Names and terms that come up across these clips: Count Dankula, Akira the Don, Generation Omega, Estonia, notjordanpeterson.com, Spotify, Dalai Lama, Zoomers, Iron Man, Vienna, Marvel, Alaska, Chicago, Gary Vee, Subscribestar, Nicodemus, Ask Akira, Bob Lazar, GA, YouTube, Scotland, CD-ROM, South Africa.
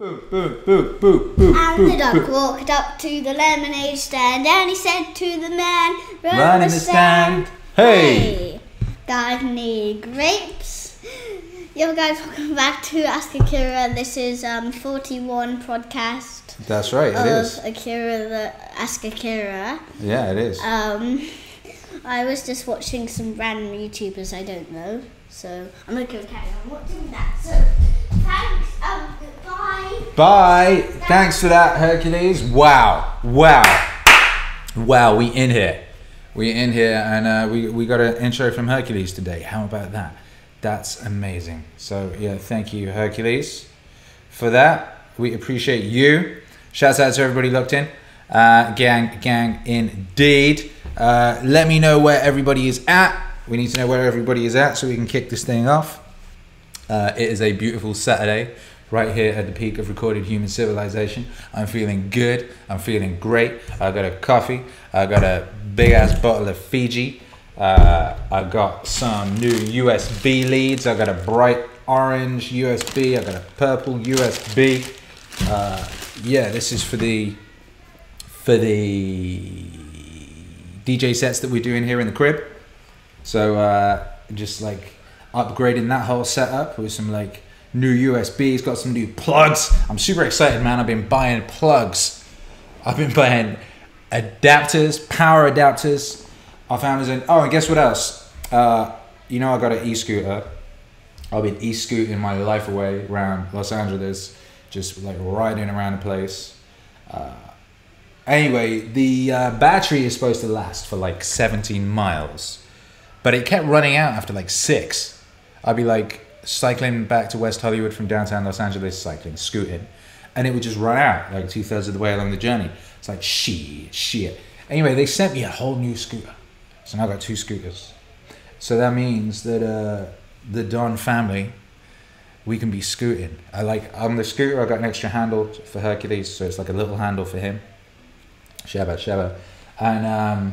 Boop, boop, boop, boop, boop, and the duck walked up to the lemonade stand, and he said to the man, "Run in the stand, hey! Guys need grapes." Yo guys, welcome back to Ask Akira. This is 41 podcast. That's right, it is. Akira, the Ask Akira. Yeah, it is. I was just watching some random YouTubers I don't know, so I'm going to carry on watching that, so... Thanks, goodbye. Bye. Thanks for that, Hercules. Wow. Wow. Wow, we in here. We in here, and we got an intro from Hercules today. How about that? That's amazing. So, yeah, thank you, Hercules, for that. We appreciate you. Shouts out to everybody locked in. Gang, indeed. Let me know where everybody is at. We need to know where everybody is at so we can kick this thing off. It is a beautiful Saturday right here at the peak of recorded human civilization. I'm feeling good. I'm feeling great. I got a coffee. I got a big ass bottle of Fiji. I got some new USB leads. I got a bright orange USB. I got a purple USB. Yeah, this is for the DJ sets that we're doing here in the crib. So just like upgrading that whole setup with some like new USBs, got some new plugs. I'm super excited, man. I've been buying plugs. I've been buying adapters, power adapters off Amazon. Oh, and guess what else? You know, I got an e-scooter. I've been e-scooting my life away around Los Angeles, just like riding around the place. Anyway, the battery is supposed to last for like 17 miles, but it kept running out after like 6. I'd be like cycling back to West Hollywood from downtown Los Angeles, scooting. And it would just run out like 2/3 of the way along the journey. It's like, shit. Anyway, they sent me a whole new scooter. So now I've got 2 scooters. So that means that the Don family, we can be scooting. On the scooter, I got an extra handle for Hercules. So it's like a little handle for him. Shabba. And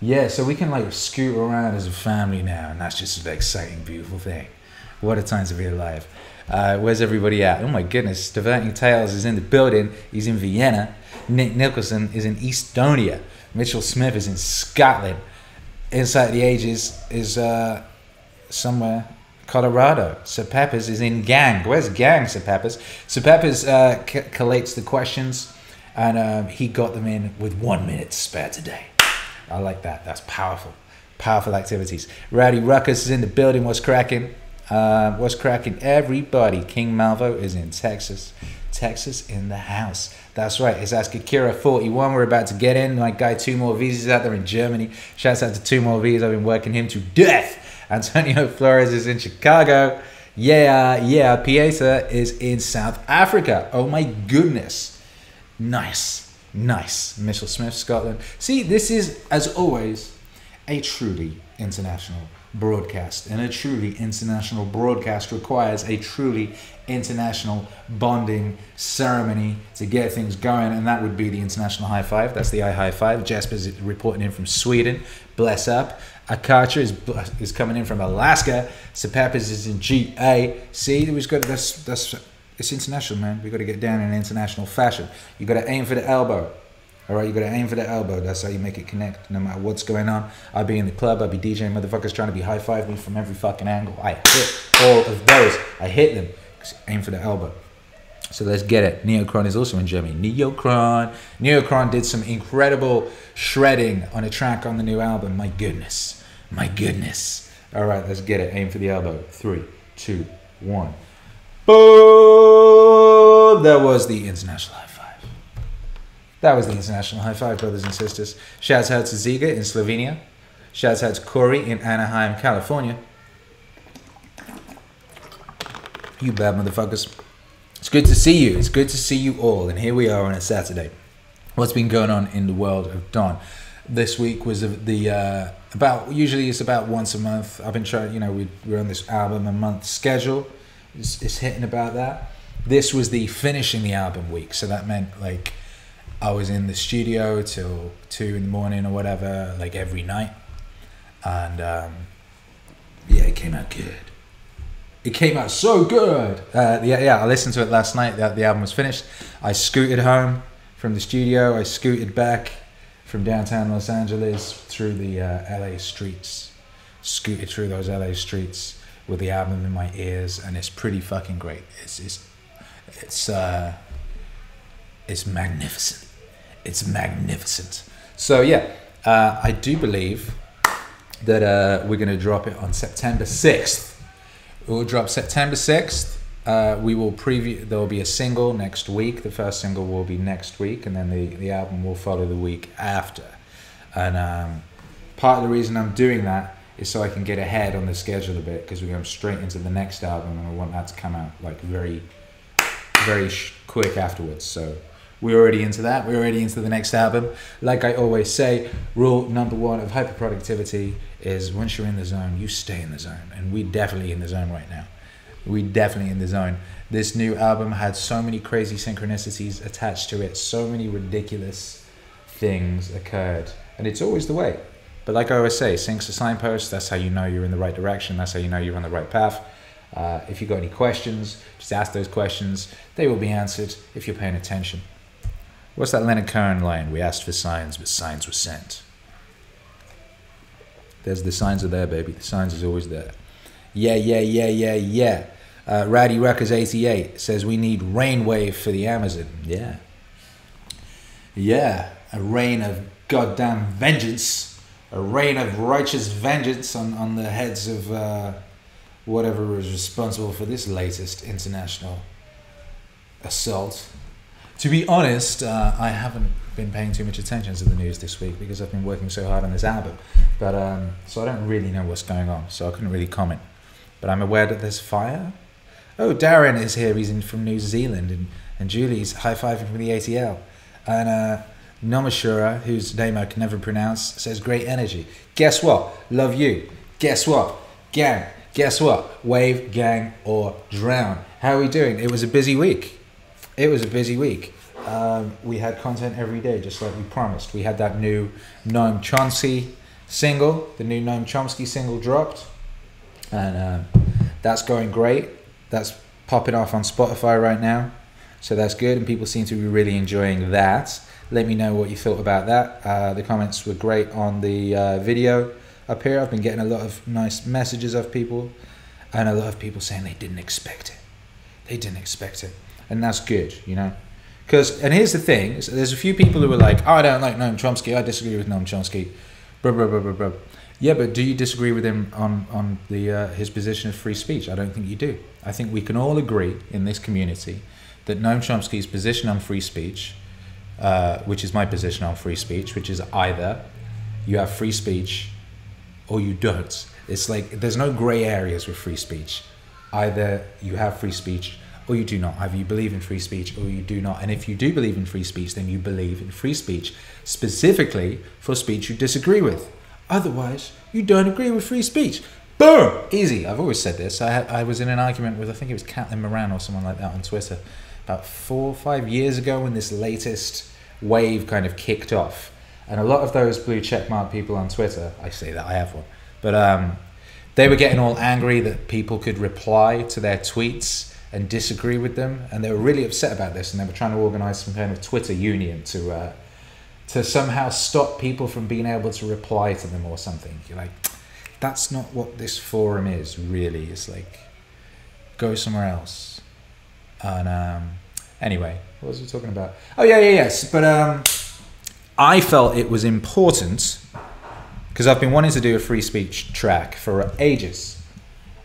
yeah, so we can like scoot around as a family now, and that's just an exciting, beautiful thing. What a time to be alive. Where's everybody at? Oh my goodness, Diverting Tales is in the building. He's in Vienna. Nick Nicholson is in Estonia. Mitchell Smith is in Scotland. Inside the Ages is somewhere, Colorado. Sir Peppers is in Gang. Where's Gang, Sir Peppers? Sir Peppers collates the questions, and he got them in with 1 minute spare today. I like that. That's powerful. Powerful activities. Rowdy Ruckus is in the building. What's cracking? What's cracking? Everybody. King Malvo is in Texas. Texas in the house. That's right. It's Ask Akira 41. We're about to get in. My guy, 2 More V's, is out there in Germany. Shouts out to 2 More V's. I've been working him to death. Antonio Flores is in Chicago. Yeah. Pieta is in South Africa. Oh, my goodness. Nice. Mitchell Smith, Scotland. See, this is, as always, a truly international broadcast. And a truly international broadcast requires a truly international bonding ceremony to get things going. And that would be the international high five. That's the high five. Jesper's reporting in from Sweden. Bless up. Akacha is coming in from Alaska. Sepapas is in GA. See, we've got that's it's international, man. We've got to get down in an international fashion. You got to aim for the elbow. All right, you got to aim for the elbow. That's how you make it connect, no matter what's going on. I'll be in the club. I'll be DJing. Motherfuckers trying to be high-five me from every fucking angle. I hit all of those. I hit them. Aim for the elbow. So let's get it. Neocron is also in Germany. Neocron did some incredible shredding on a track on the new album. My goodness. All right, let's get it. Aim for the elbow. 3, 2, 1. Boom! That was the international high five. Brothers and sisters. Shouts out to Ziga in Slovenia. Shouts out to Corey in Anaheim, California. You bad motherfuckers. It's good to see you. It's good to see you all. And here we are on a Saturday. What's been going on in the world of Don? This week was the usually it's about once a month. I've been trying, you know, we're on this album a month schedule. It's hitting about that. This was the finishing the album week, so that meant like I was in the studio till 2 in the morning or whatever, like every night, and yeah, it came out good. It came out so good. Yeah, I listened to it last night. The album was finished. I scooted home from the studio. I scooted back from downtown Los Angeles through the LA streets. Scooted through those LA streets with the album in my ears, and it's pretty fucking great. It's magnificent. It's magnificent. So yeah, I do believe that we're going to drop it on September 6th. We'll drop September 6th. We will preview, there will be a single next week. The first single will be next week, and then the album will follow the week after. And part of the reason I'm doing that is so I can get ahead on the schedule a bit, because we're going straight into the next album, and I want that to come out like very quick afterwards. So we're already into that. We're already into the next album. Like I always say, rule number one of hyperproductivity is once you're in the zone, you stay in the zone. And we're definitely in the zone right now. We're definitely in the zone. This new album had so many crazy synchronicities attached to it. So many ridiculous things occurred. And it's always the way. But like I always say, sync's a signpost. That's how you know you're in the right direction. That's how you know you're on the right path. If you've got any questions, just ask those questions. They will be answered if you're paying attention. What's that Leonard Cohen line? We asked for signs, but signs were sent. There's the signs are there, baby. The signs is always there. Yeah, yeah, yeah, yeah, yeah. Rowdy Ruckers 88 says we need Rainwave for the Amazon. Yeah. Yeah. A rain of goddamn vengeance. A rain of righteous vengeance on the heads of whatever is responsible for this latest international assault. To be honest, I haven't been paying too much attention to the news this week because I've been working so hard on this album. But so I don't really know what's going on, so I couldn't really comment. But I'm aware that there's fire. Oh, Darren is here. He's in from New Zealand. And Julie's high-fiving from the ATL. And Nomashura, whose name I can never pronounce, says great energy. Guess what? Love you. Guess what? Gang. Guess what? Wave, gang, or drown. How are we doing? It was a busy week. It was a busy week. We had content every day, just like we promised. We had that new Noam Chomsky single. The new Noam Chomsky single dropped. And that's going great. That's popping off on Spotify right now. So that's good, and people seem to be really enjoying that. Let me know what you thought about that. The comments were great on the video up here. I've been getting a lot of nice messages of people, and a lot of people saying they didn't expect it. They didn't expect it. And that's good, you know? Because, and here's the thing, so there's a few people who were like, oh, I don't like Noam Chomsky, I disagree with Noam Chomsky. Blah, blah, blah, blah, blah. Yeah, but do you disagree with him on the his position of free speech? I don't think you do. I think we can all agree in this community that Noam Chomsky's position on free speech, which is my position on free speech, which is either you have free speech or you don't. It's like there's no gray areas with free speech. Either you have free speech or you do not. Either you believe in free speech or you do not. And if you do believe in free speech, then you believe in free speech specifically for speech you disagree with. Otherwise, you don't agree with free speech. Boom! Easy. I've always said this. I was in an argument with, I think it was Catelyn Moran or someone like that on Twitter, about 4 or 5 years ago when this latest wave kind of kicked off. And a lot of those blue checkmark people on Twitter, I say that, I have one, but they were getting all angry that people could reply to their tweets and disagree with them. And they were really upset about this, and they were trying to organize some kind of Twitter union to somehow stop people from being able to reply to them or something. You're like, that's not what this forum is, really. It's like, go somewhere else. And anyway, what was we talking about? Oh, yeah, yeah, yes. But I felt it was important because I've been wanting to do a free speech track for ages.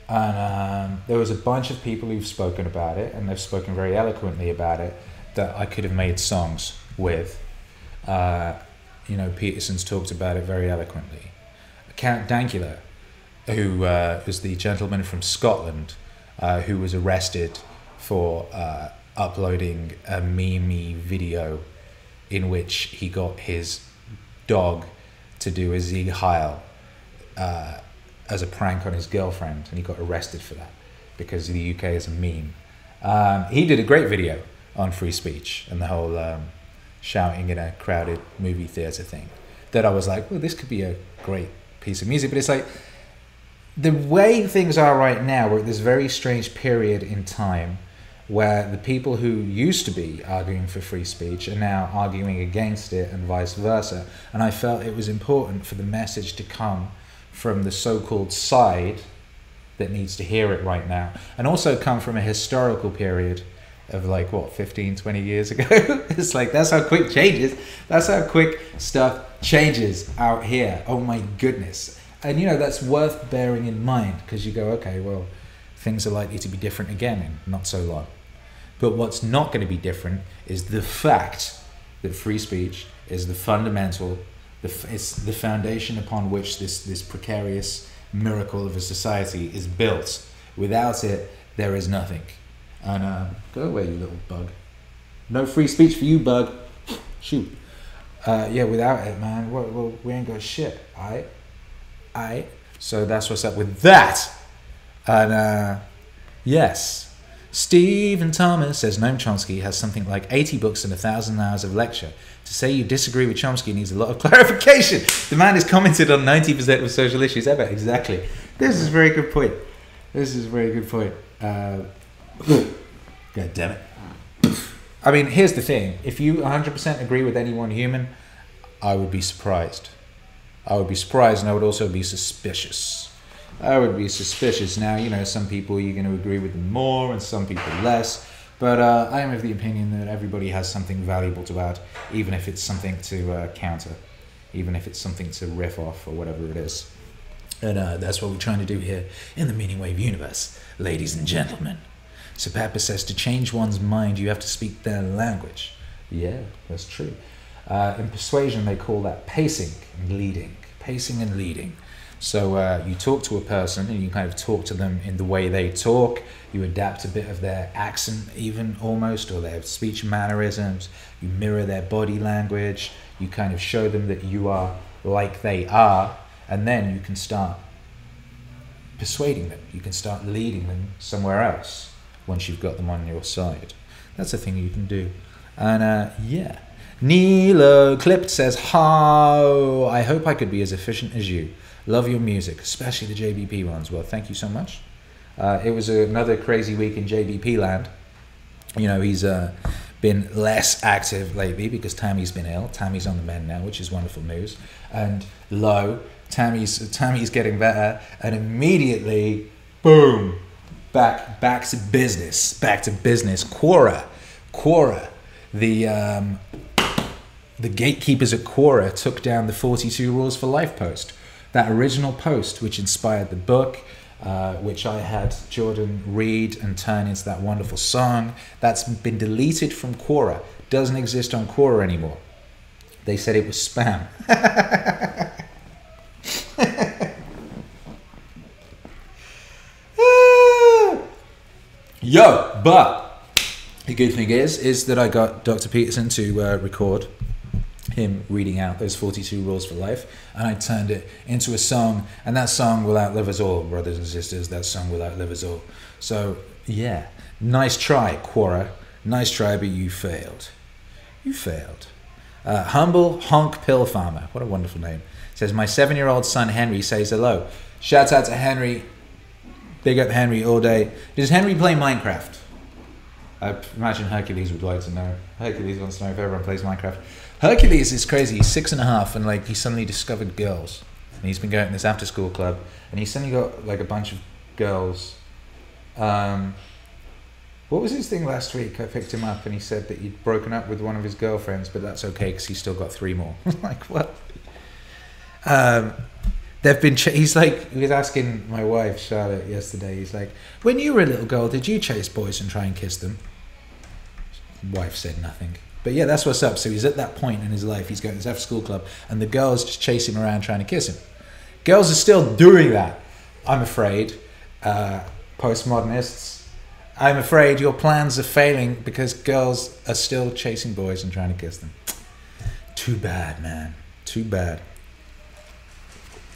And there was a bunch of people who've spoken about it, and they've spoken very eloquently about it, that I could have made songs with. You know, Peterson's talked about it very eloquently. Count Dankula, who was the gentleman from Scotland who was arrested for uploading a meme video in which he got his dog to do a Sieg Heil as a prank on his girlfriend, and he got arrested for that because the UK is a meme. He did a great video on free speech and the whole shouting in a crowded movie theater thing, that I was like, well, this could be a great piece of music. But it's like, the way things are right now, we're at this very strange period in time where the people who used to be arguing for free speech are now arguing against it and vice versa. And I felt it was important for the message to come from the so-called side that needs to hear it right now, and also come from a historical period of like, what, 15, 20 years ago? It's like, that's how quick changes. That's how quick stuff changes out here. Oh my goodness. And you know, that's worth bearing in mind, because you go, okay, well, things are likely to be different again in not so long. But what's not going to be different is the fact that free speech is the fundamental, it's the foundation upon which this precarious miracle of a society is built. Without it, there is nothing. And go away, you little bug. No free speech for you, bug. Shoot. Yeah, without it, man, well, we ain't got shit, alright? Alright? So that's what's up with that. And yes, Stephen Thomas says Noam Chomsky has something like 80 books and 1,000 hours of lecture. To say you disagree with Chomsky needs a lot of clarification. The man has commented on 90% of social issues ever. Exactly. This is a very good point. This is a very good point. God damn it. I mean, here's the thing. If you 100% agree with any one human, I would be surprised. I would be surprised, and I would also be suspicious. I would be suspicious. Now, you know, some people you're going to agree with them more and some people less. But I am of the opinion that everybody has something valuable to add, even if it's something to counter, even if it's something to riff off or whatever it is. And that's what we're trying to do here in the Meaningwave universe, ladies and gentlemen. So Pepper says, to change one's mind, you have to speak their language. Yeah, that's true. In persuasion, they call that pacing and leading. Pacing and leading. So you talk to a person and you kind of talk to them in the way they talk. You adapt a bit of their accent even almost, or their speech mannerisms. You mirror their body language. You kind of show them that you are like they are. And then you can start persuading them. You can start leading them somewhere else once you've got them on your side. That's a thing you can do. And yeah. Nilo Clipped says, how I hope I could be as efficient as you. Love your music, especially the JBP ones. Well, thank you so much. It was another crazy week in JBP land. You know, he's been less active lately because Tammy's been ill. Tammy's on the mend now, which is wonderful news. And lo, Tammy's getting better, and immediately, boom, back to business. Back to business. Quora, the gatekeepers at Quora took down the 42 Rules for Life post. That original post, which inspired the book, which I had Jordan read and turn into that wonderful song, that's been deleted from Quora. Doesn't exist on Quora anymore. They said it was spam. Yo, but the good thing is that I got Dr. Peterson to record him reading out those 42 Rules for Life, and I turned it into a song, and that song will outlive us all, brothers and sisters. That song will outlive us all. So yeah, nice try, Quora. Nice try, but you failed. You failed. Humble Honk Pill Farmer, what a wonderful name, says, my 7-year-old son Henry says hello. Shout out to Henry. Big up Henry all day. Does Henry play Minecraft? I imagine Hercules would like to know. Hercules wants to know if everyone plays Minecraft. Hercules is crazy. He's 6.5, and like, he suddenly discovered girls, and he's been going to this after school club, and he suddenly got like a bunch of girls. What was his thing last week? I picked him up and he said that he'd broken up with one of his girlfriends, but that's okay because he's still got 3 more. Like, what? They've been he's like, he was asking my wife Charlotte yesterday, he's like, when you were a little girl, did you chase boys and try and kiss them? Wife said nothing. But yeah, that's what's up. So he's at that point in his life, he's going to this after school club, and the girls just chase him around trying to kiss him. Girls are still doing that, I'm afraid. Postmodernists, I'm afraid your plans are failing because girls are still chasing boys and trying to kiss them. Too bad, man. Too bad.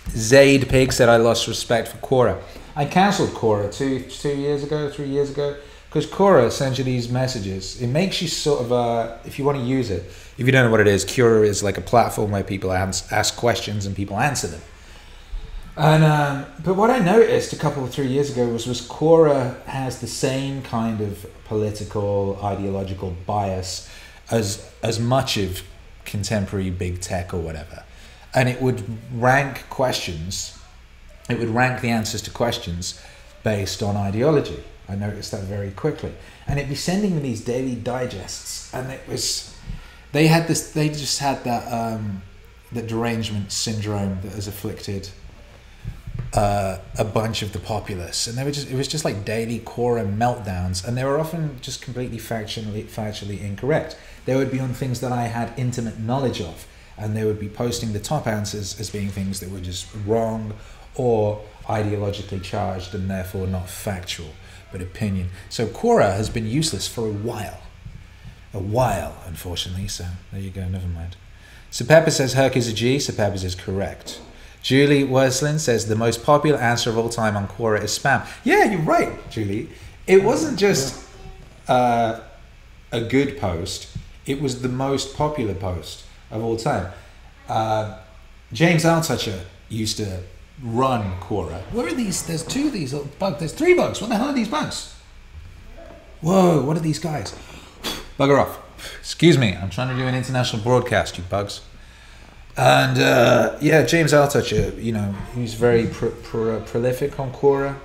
Zaid Pig said, I lost respect for Quora. I cancelled Quora three years ago. Because Quora sends you these messages. It makes you sort of, if you want to use it, if you don't know what it is, Quora is like a platform where people ask questions and people answer them. And but what I noticed a couple of 3 years ago was Quora has the same kind of political ideological bias as much of contemporary big tech or whatever, and it would rank questions, it would rank the answers to questions based on ideology. I noticed that very quickly, and it'd be sending me these daily digests, and it was, they had this, they just had that the derangement syndrome that has afflicted a bunch of the populace, and they were just, it was just like daily Quora meltdowns, and they were often just completely factually incorrect. They would be on things that I had intimate knowledge of, and they would be posting the top answers as being things that were just wrong or ideologically charged and therefore not factual but opinion. So Quora has been useless for a while unfortunately, so there you go, never mind. So Pepper says Herc is a G, so Peppers is correct. Julie Werslin says the most popular answer of all time on Quora is spam. Yeah, you're right, Julie. It wasn't just a good post. It was the most popular post of all time. James Altucher used to run Quora. Where are these? There's two of these little bugs. There's three bugs. What the hell are these bugs? Whoa, what are these guys? Bugger off. Excuse me. I'm trying to do an international broadcast, you bugs. And yeah, James Altucher, you know, he's very prolific on Quora,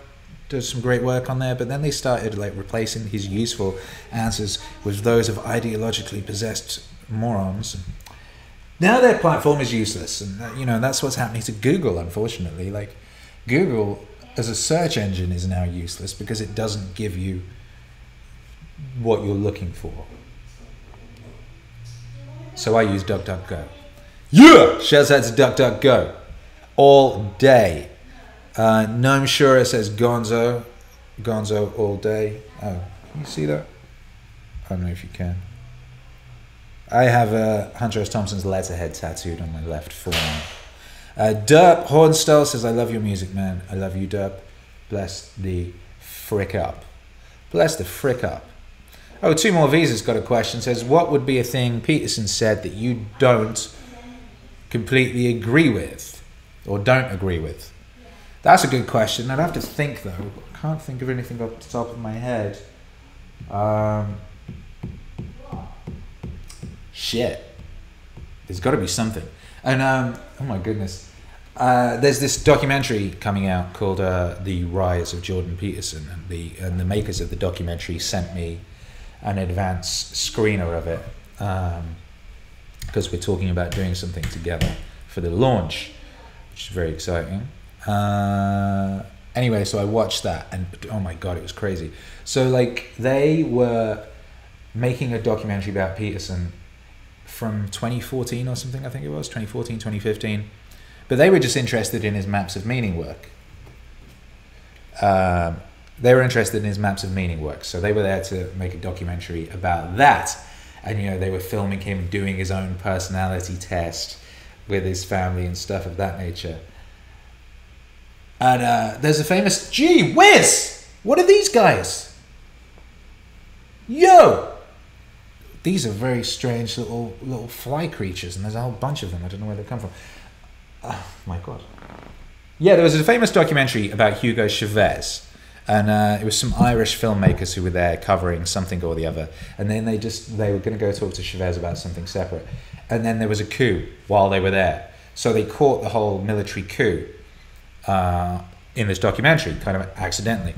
does some great work on there, but then they started like replacing his useful answers with those of ideologically possessed morons. Now their platform is useless, and that, you know, that's what's happening to Google, unfortunately. Like, Google as a search engine is now useless because it doesn't give you what you're looking for. So I use DuckDuckGo. Yeah! Shouts out to DuckDuckGo all day. Noam Chomsky says Gonzo. Gonzo all day. Oh, can you see that? I don't know if you can. I have Hunter S. Thompson's letterhead tattooed on my left forearm. Derp Hornstall says, I love your music, man. I love you, Derp. Bless the frick up. Bless the frick up. Oh, Two More V's has got a question. Says, what would be a thing Peterson said that you don't completely agree with or don't agree with? That's a good question. I'd have to think, though. I can't think of anything off the top of my head. Shit, there's got to be something. And oh my goodness, there's this documentary coming out called The Rise of Jordan Peterson, and the makers of the documentary sent me an advance screener of it, because we're talking about doing something together for the launch, which is very exciting. Anyway, so I watched that, and oh my God, it was crazy. So like, they were making a documentary about Peterson from 2014 or something, I think it was, 2014, 2015. But they were just interested in his maps of meaning work. They were interested in his maps of meaning work. So they were there to make a documentary about that. And, you know, they were filming him doing his own personality test with his family and stuff of that nature. And there's a famous... Gee whiz! What are these guys? Yo! These are very strange little fly creatures, and there's a whole bunch of them. I don't know where they come from. Oh, my God. Yeah, there was a famous documentary about Hugo Chavez. And it was some Irish filmmakers who were there covering something or the other. And then they were going to go talk to Chavez about something separate. And then there was a coup while they were there. So they caught the whole military coup in this documentary, kind of accidentally.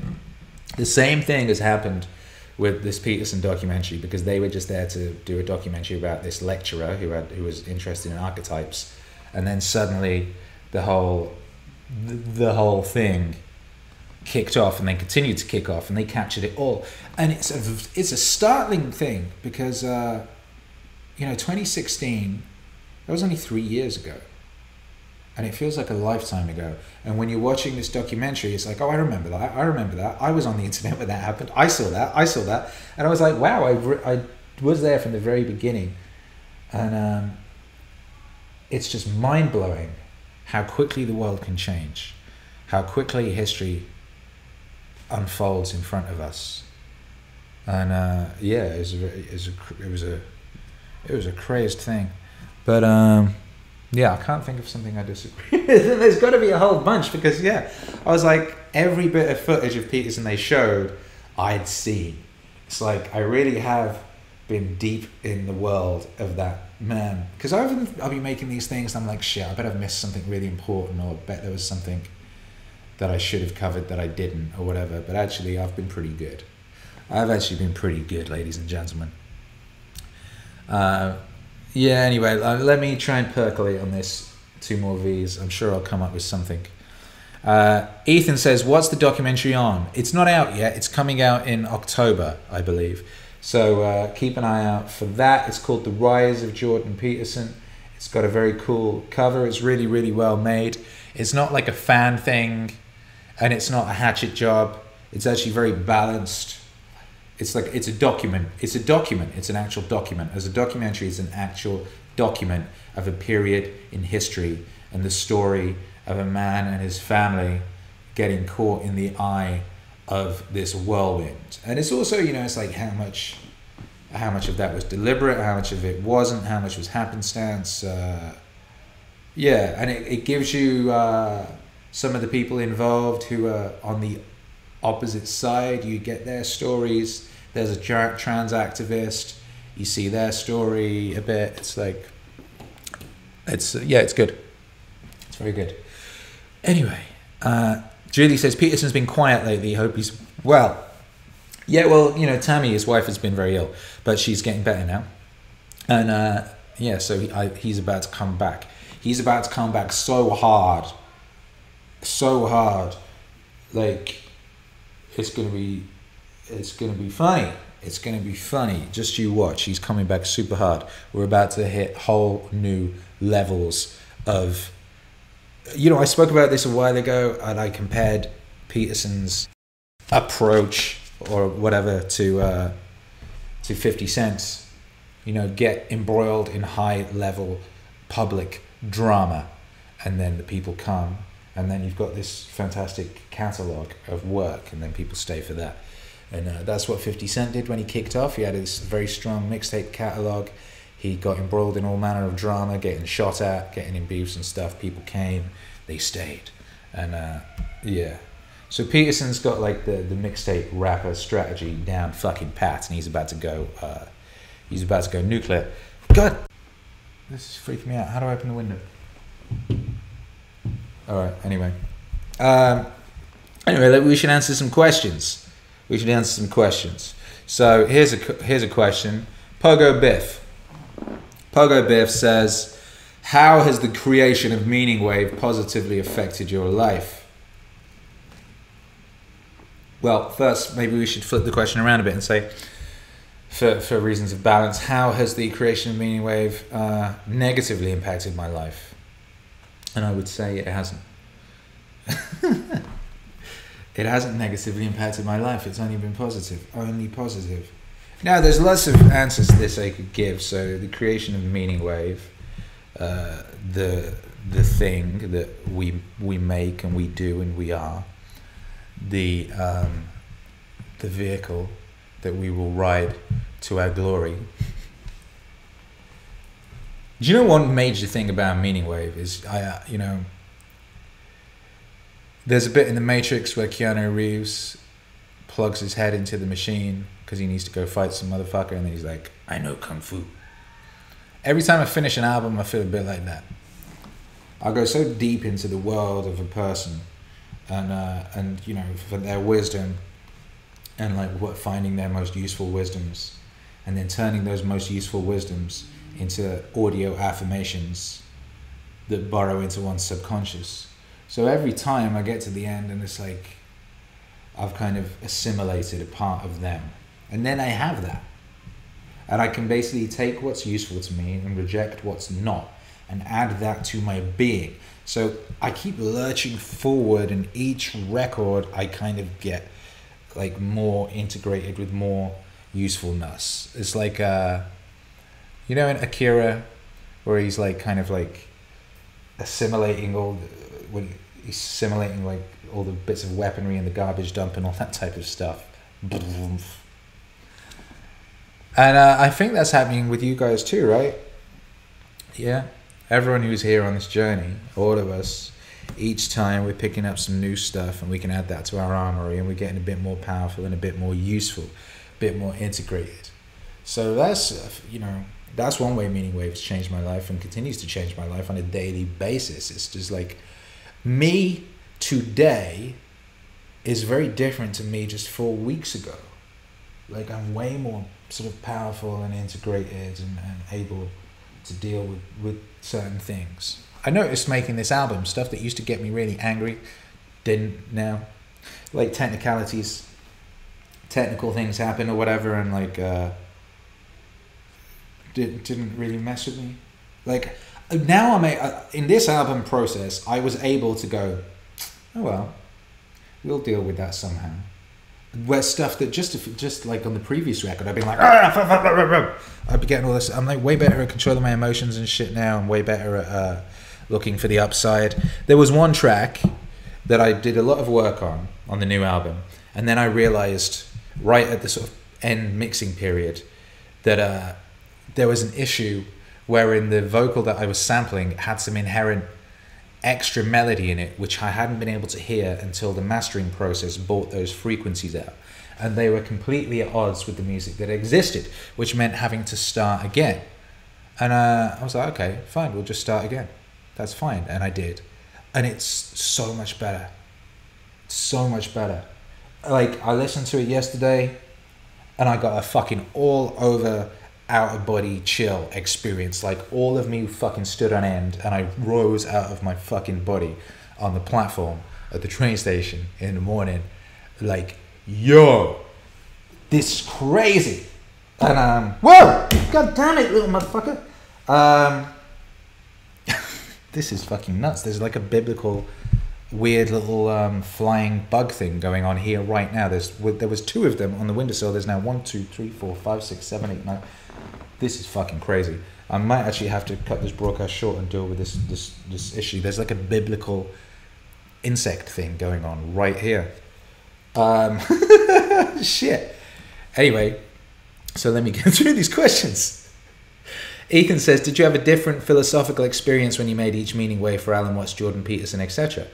The same thing has happened with this Peterson documentary, because they were just there to do a documentary about this lecturer who was interested in archetypes. And then suddenly the whole thing kicked off, and then continued to kick off, and they captured it all. And it's a startling thing, because you know, 2016, that was only 3 years ago, and it feels like a lifetime ago. And when you're watching this documentary, it's like, oh, I remember that, I remember that, I was on the internet when that happened, I saw that, I saw that. And I was like, wow, I was there from the very beginning. And it's just mind-blowing how quickly the world can change, how quickly history unfolds in front of us. And yeah, it was a crazed thing. But Yeah, I can't think of something I disagree with. There's got to be a whole bunch because, yeah, I was like, every bit of footage of Peterson they showed, I'd seen. It's like, I really have been deep in the world of that man. Because I'll be making these things and I'm like, shit, I bet I've missed something really important, or I bet there was something that I should have covered that I didn't, or whatever. But actually, I've been pretty good. I've actually been pretty good, ladies and gentlemen. Yeah, anyway, let me try and percolate on this. 2 more V's. I'm sure I'll come up with something. Ethan says, what's the documentary on? It's not out yet. It's coming out in October, I believe. So keep an eye out for that. It's called The Rise of Jordan Peterson. It's got a very cool cover. It's really, really well made. It's not like a fan thing, and it's not a hatchet job. It's actually very balanced. It's like, it's a document. It's a document. It's an actual document. As a documentary, it's an actual document of a period in history and the story of a man and his family getting caught in the eye of this whirlwind. And it's also, you know, it's like how much of that was deliberate, how much of it wasn't, how much was happenstance. Yeah, and it gives you some of the people involved who are on the opposite side. You get their stories. There's a trans activist. You see their story a bit. It's like, yeah, it's good. It's very good. Anyway, Julie says Peterson's been quiet lately. Hope he's well. Yeah, well, you know, Tammy, his wife, has been very ill, but she's getting better now. And yeah, so he's about to come back. He's about to come back so hard, so hard, like. It's gonna be funny. It's gonna be funny. Just you watch. He's coming back super hard. We're about to hit whole new levels of, you know, I spoke about this a while ago, and I compared Peterson's approach or whatever to 50 Cent's, you know, get embroiled in high level public drama, and then the people come. And then you've got this fantastic catalogue of work, and then people stay for that. And that's what 50 Cent did when he kicked off. He had this very strong mixtape catalogue. He got embroiled in all manner of drama, getting shot at, getting in beefs and stuff. People came, they stayed. And yeah. So Peterson's got like the mixtape rapper strategy down fucking pat, and he's about to go nuclear. God, this is freaking me out. How do I open the window? All right, anyway. Anyway, we should answer some questions. We should answer some questions. So here's a question. Pogo Biff. Pogo Biff says, how has the creation of Meaningwave positively affected your life? Well, first, maybe we should flip the question around a bit and say, for reasons of balance, how has the creation of Meaningwave negatively impacted my life? And I would say it hasn't. It hasn't negatively impacted my life. It's only been positive. Only positive. Now, there's lots of answers to this I could give. So the creation of Meaningwave, the thing that we make and we do and we are, the vehicle that we will ride to our glory. Do you know one major thing about Meaningwave is, you know, there's a bit in The Matrix where Keanu Reeves plugs his head into the machine because he needs to go fight some motherfucker, and then he's like, I know Kung Fu. Every time I finish an album, I feel a bit like that. I go so deep into the world of a person and you know, for their wisdom and like finding their most useful wisdoms and then turning those most useful wisdoms into audio affirmations that burrow into one's subconscious. So every time I get to the end and it's like I've kind of assimilated a part of them, and then I have that, and I can basically take what's useful to me and reject what's not and add that to my being. So I keep lurching forward, and each record I kind of get like more integrated with more usefulness. It's like you know, in Akira, where he's like kind of like assimilating all the, when he's assimilating like all the bits of weaponry and the garbage dump and all that type of stuff. And I think that's happening with you guys too, right? Yeah. everyone who's here on this journey, all of us, each time we're picking up some new stuff and we can add that to our armory and we're getting a bit more powerful and a bit more useful, a bit more integrated. So that's, you know, that's one way Meaningwave has changed my life and continues to change my life on a daily basis. It's just like me today is very different to me just 4 weeks ago. Like I'm way more sort of powerful and integrated and able to deal with certain things. I noticed making this album, stuff that used to get me really angry, didn't now. Like technicalities, technical things happen or whatever, and like didn't really mess with me. Like now in this album process, I was able to go, oh well, we'll deal with that somehow. Where stuff that just like on the previous record, I've been like, I'd be getting all this. I'm like way better at controlling my emotions and shit now. I'm way better at looking for the upside. There was one track that I did a lot of work on the new album, and then I realized right at the sort of end mixing period that there was an issue wherein the vocal that I was sampling had some inherent extra melody in it, which I hadn't been able to hear until the mastering process brought those frequencies out. And they were completely at odds with the music that existed, which meant having to start again. And I was like, okay, fine, we'll just start again. That's fine. And I did. And it's so much better. So much better. Like, I listened to it yesterday and I got a fucking all over out of body chill experience. Like all of me fucking stood on end and I rose out of my fucking body on the platform at the train station in the morning. Like, yo, this is crazy. And whoa, god damn it, little motherfucker. This is fucking nuts. There's like a biblical weird little flying bug thing going on here right now. There was two of them on the windowsill. There's now 1, 2, 3, 4, 5, 6, 7, 8, 9. This is fucking crazy. I might actually have to cut this broadcast short and deal with this issue. There's like a biblical insect thing going on right here. Shit. Anyway, so let me get through these questions. Ethan says, did you have a different philosophical experience when you made each Meaningwave for Alan Watts, Jordan Peterson, etc.?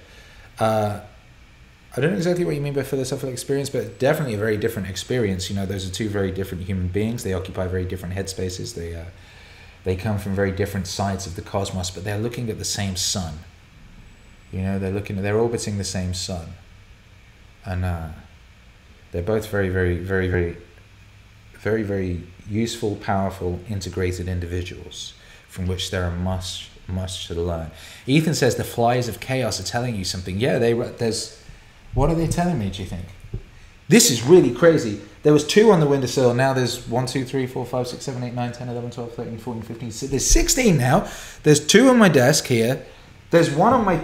I don't know exactly what you mean by philosophical experience, but definitely a very different experience. You know, those are two very different human beings. They occupy very different headspaces. They come from very different sides of the cosmos, but they're looking at the same sun. You know, they're orbiting the same sun, and they're both very, very useful, powerful, integrated individuals from which there are much to learn. Ethan says the flies of chaos are telling you something. Yeah, what are they telling me, do you think? This is really crazy. There was two on the windowsill. Now there's 1, 2, 3, 4, 5, 6, 7, 8, 9, 10, 11, 12, 13, 14, 15, 16. There's 16 now. There's two on my desk here. There's one on my...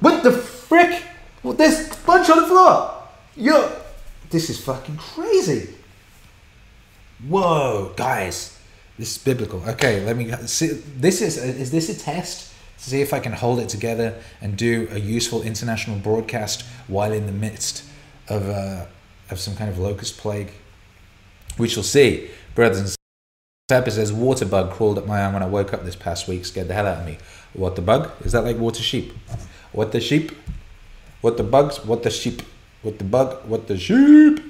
What the frick? Well, there's a bunch on the floor. Yo, this is fucking crazy. Whoa, guys. This is biblical. Okay, let me see. Is this a test to see if I can hold it together and do a useful international broadcast while in the midst of some kind of locust plague? We shall see, brothers and sisters. Pepper says, water bug crawled up my arm when I woke up this past week, scared the hell out of me. What the bug? Is that like water sheep? What the sheep? What the bugs? What the sheep? What the bug? What the sheep?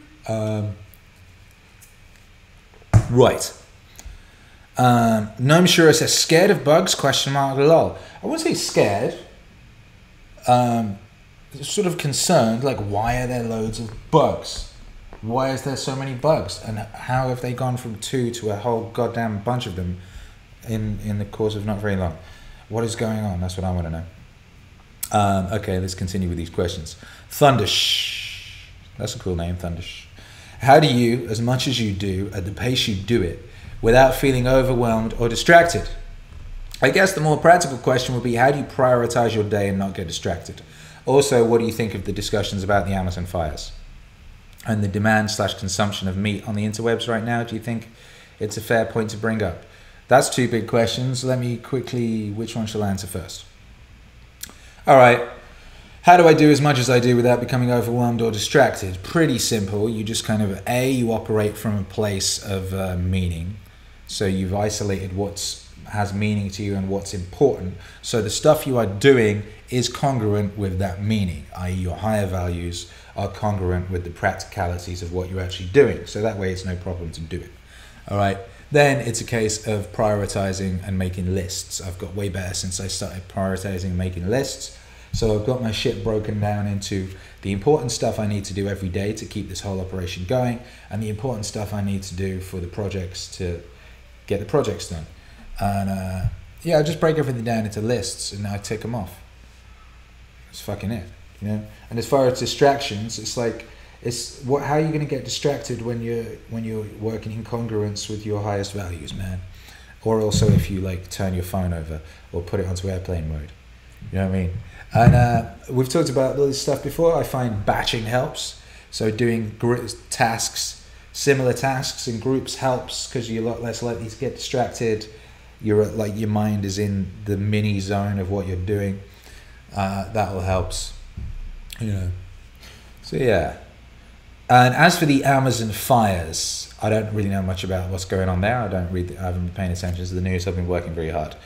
Right. Noam Chomsky says, scared of bugs? lol. I wouldn't say scared. Sort of concerned, like, why are there loads of bugs? Why is there so many bugs? And how have they gone from two to a whole goddamn bunch of them in the course of not very long? What is going on? That's what I want to know. Okay, let's continue with these questions. Thundersh. That's a cool name, Thundersh. How do you, as much as you do, at the pace you do it, without feeling overwhelmed or distracted? I guess the more practical question would be, how do you prioritize your day and not get distracted? Also, what do you think of the discussions about the Amazon fires and the demand/consumption of meat on the interwebs right now? Do you think it's a fair point to bring up? That's two big questions. Let me quickly, which one shall I answer first? All right. How do I do as much as I do without becoming overwhelmed or distracted? Pretty simple. You just kind of, you operate from a place of meaning. So you've isolated what's has meaning to you and what's important. So the stuff you are doing is congruent with that meaning, i.e. your higher values are congruent with the practicalities of what you're actually doing. So that way it's no problem to do it. All right. Then it's a case of prioritizing and making lists. I've got way better since I started prioritizing and making lists. So I've got my shit broken down into the important stuff I need to do every day to keep this whole operation going, and the important stuff I need to do for the projects to get the projects done. And yeah, I just break everything down into lists and I tick them off. That's fucking it, you know? And as far as distractions, it's like, how are you going to get distracted when you're working in congruence with your highest values, man? Or also if you like turn your phone over or put it onto airplane mode, you know what I mean? And we've talked about all this stuff before. I find batching helps. So doing tasks, similar tasks in groups helps because you're a lot less likely to get distracted. You're like, your mind is in the mini zone of what you're doing. That all helps, you know. So yeah. And as for the Amazon fires, I don't really know much about what's going on there. I haven't been paying attention to the news. I've been working very hard.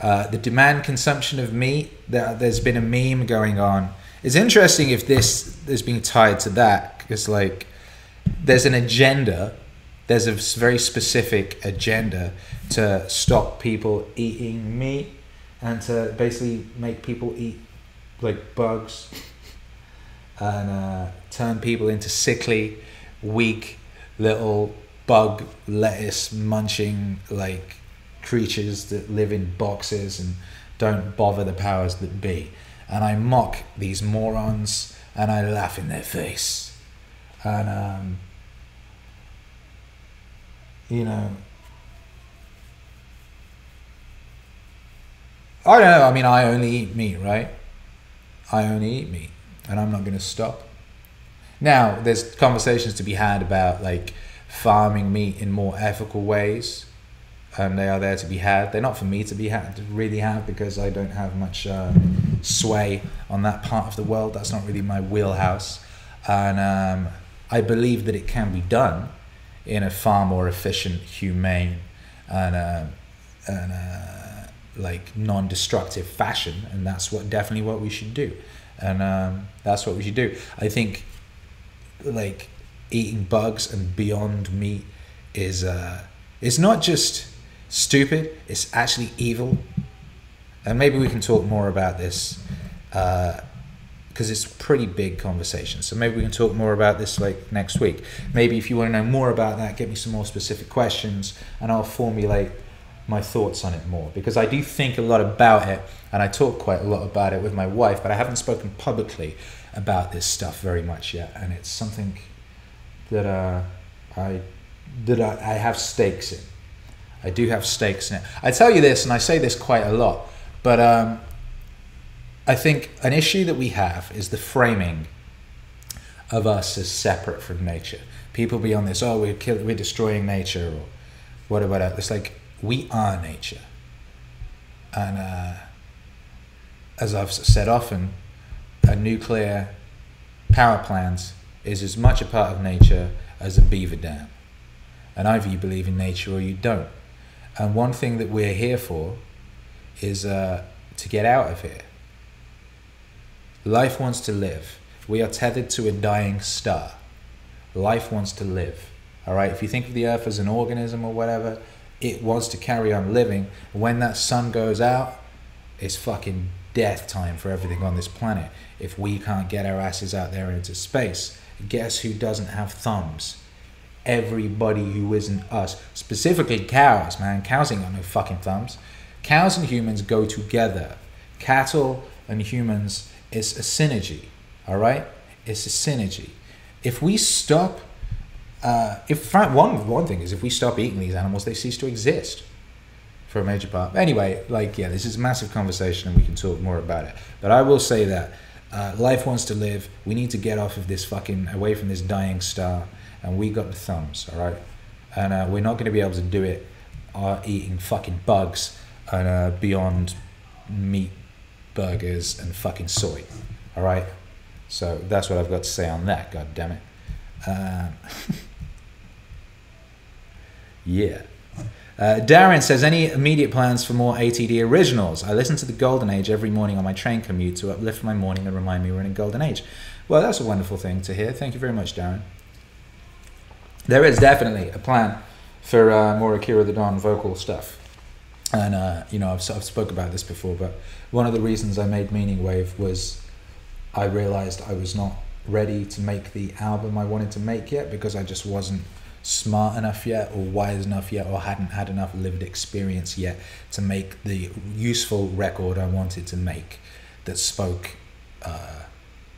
The demand consumption of meat, there's been a meme going on. It's interesting if this is being tied to that, because like there's an agenda, there's a very specific agenda to stop people eating meat and to basically make people eat like bugs. And turn people into sickly, weak, little bug lettuce munching like creatures that live in boxes and don't bother the powers that be. And I mock these morons and I laugh in their face. And you know, I don't know. I mean, I only eat meat, right? I only eat meat. And I'm not going to stop. Now, there's conversations to be had about like farming meat in more ethical ways, and they are there to be had. They're not for me to be had, to really have, because I don't have much sway on that part of the world. That's not really my wheelhouse. And I believe that it can be done in a far more efficient, humane, and like non-destructive fashion. And that's definitely what we should do. And that's what we should do. I think like eating bugs and beyond meat is it's not just stupid, it's actually evil. And maybe we can talk more about this because it's a pretty big conversation. So maybe we can talk more about this like next week. Maybe if you want to know more about that, get me some more specific questions and I'll formulate my thoughts on it more, because I do think a lot about it and I talk quite a lot about it with my wife, but I haven't spoken publicly about this stuff very much yet, and it's something that I have stakes in. I do have stakes in it. I tell you this, and I say this quite a lot, but I think an issue that we have is the framing of us as separate from nature. People be on this, oh, we're destroying nature, or what about it? It's like, we are nature. And as I've said often, a nuclear power plant is as much a part of nature as a beaver dam. And either you believe in nature or you don't. And one thing that we're here for is to get out of here. Life wants to live. We are tethered to a dying star. Life wants to live. All right, if you think of the earth as an organism or whatever, it wants to carry on living. When that sun goes out, it's fucking death time for everything on this planet. If we can't get our asses out there into space, guess who doesn't have thumbs? Everybody who isn't us. Specifically cows, man. Cows ain't got no fucking thumbs. Cows and humans go together. Cattle and humans is a synergy, all right? It's a synergy. If we stop one thing is, if we stop eating these animals, they cease to exist for a major part. Anyway, like, yeah, this is a massive conversation and we can talk more about it. But I will say that life wants to live. We need to get off of this fucking, away from this dying star. And we got the thumbs, all right? And we're not going to be able to do it eating fucking bugs and beyond meat burgers and fucking soy, all right? So that's what I've got to say on that, God damn it. Yeah, Darren says, any immediate plans for more ATD originals? I listen to The Golden Age every morning on my train commute to uplift my morning and remind me we're in a golden age. Well, that's a wonderful thing to hear. Thank you very much, Darren. There is definitely a plan for more Akira the Don vocal stuff. And, you know, I've spoke about this before, but one of the reasons I made Meaningwave was I realized I was not ready to make the album I wanted to make yet, because I just wasn't smart enough yet, or wise enough yet, or hadn't had enough lived experience yet to make the useful record I wanted to make that spoke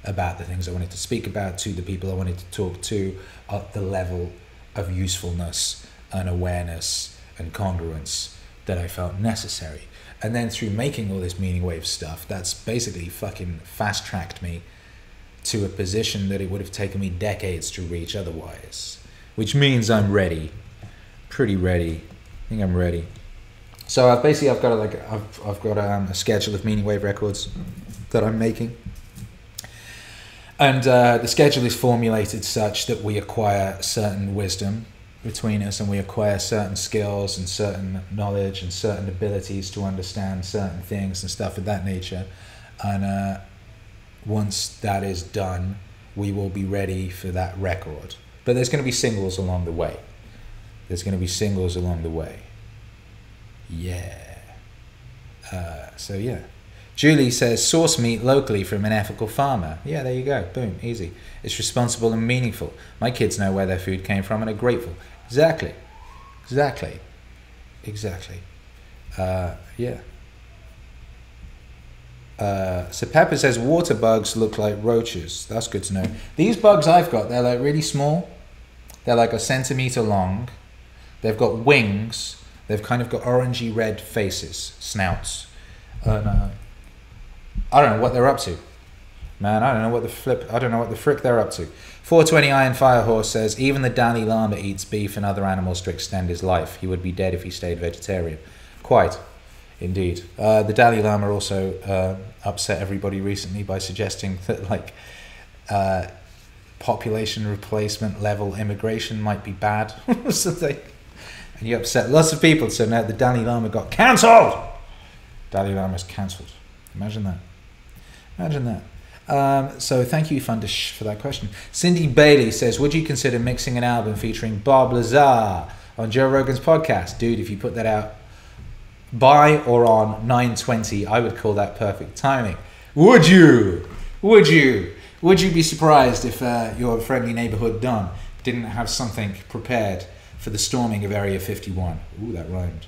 about the things I wanted to speak about to the people I wanted to talk to at the level of usefulness and awareness and congruence that I felt necessary. And then through making all this Meaningwave stuff, that's basically fucking fast-tracked me to a position that it would have taken me decades to reach otherwise. Which means I'm ready, pretty ready. I think I'm ready. So I've basically I've got a schedule of Meaningwave records that I'm making, and the schedule is formulated such that we acquire certain wisdom between us, and we acquire certain skills and certain knowledge and certain abilities to understand certain things and stuff of that nature. And once that is done, we will be ready for that record. But there's going to be singles along the way. There's going to be singles along the way. Yeah. So yeah. Julie says, source meat locally from an ethical farmer. Yeah, there you go. Boom. Easy. It's responsible and meaningful. My kids know where their food came from and are grateful. Exactly. Exactly. Exactly. Yeah. So Pepper says water bugs look like roaches. That's good to know. These bugs I've got, they're like really small. They're like a centimeter long. They've got wings. They've kind of got orangey red faces, snouts. And I don't know what they're up to. Man, I don't know what the frick they're up to. 420 Iron Firehorse says, even the Dalai Lama eats beef and other animals to extend his life. He would be dead if he stayed vegetarian. Quite. Indeed. The Dalai Lama also upset everybody recently by suggesting that like population replacement level immigration might be bad or something. And he upset lots of people, so now the Dalai Lama got cancelled! Dalai Lama's cancelled. Imagine that. Imagine that. So thank you, Fundish, for that question. Cindy Bailey says, would you consider mixing an album featuring Bob Lazar on Joe Rogan's podcast? Dude, if you put that out by or on 9:20, I would call that perfect timing. Would you? Would you? Would you be surprised if your friendly neighborhood Don didn't have something prepared for the storming of Area 51? Ooh, that rhymed.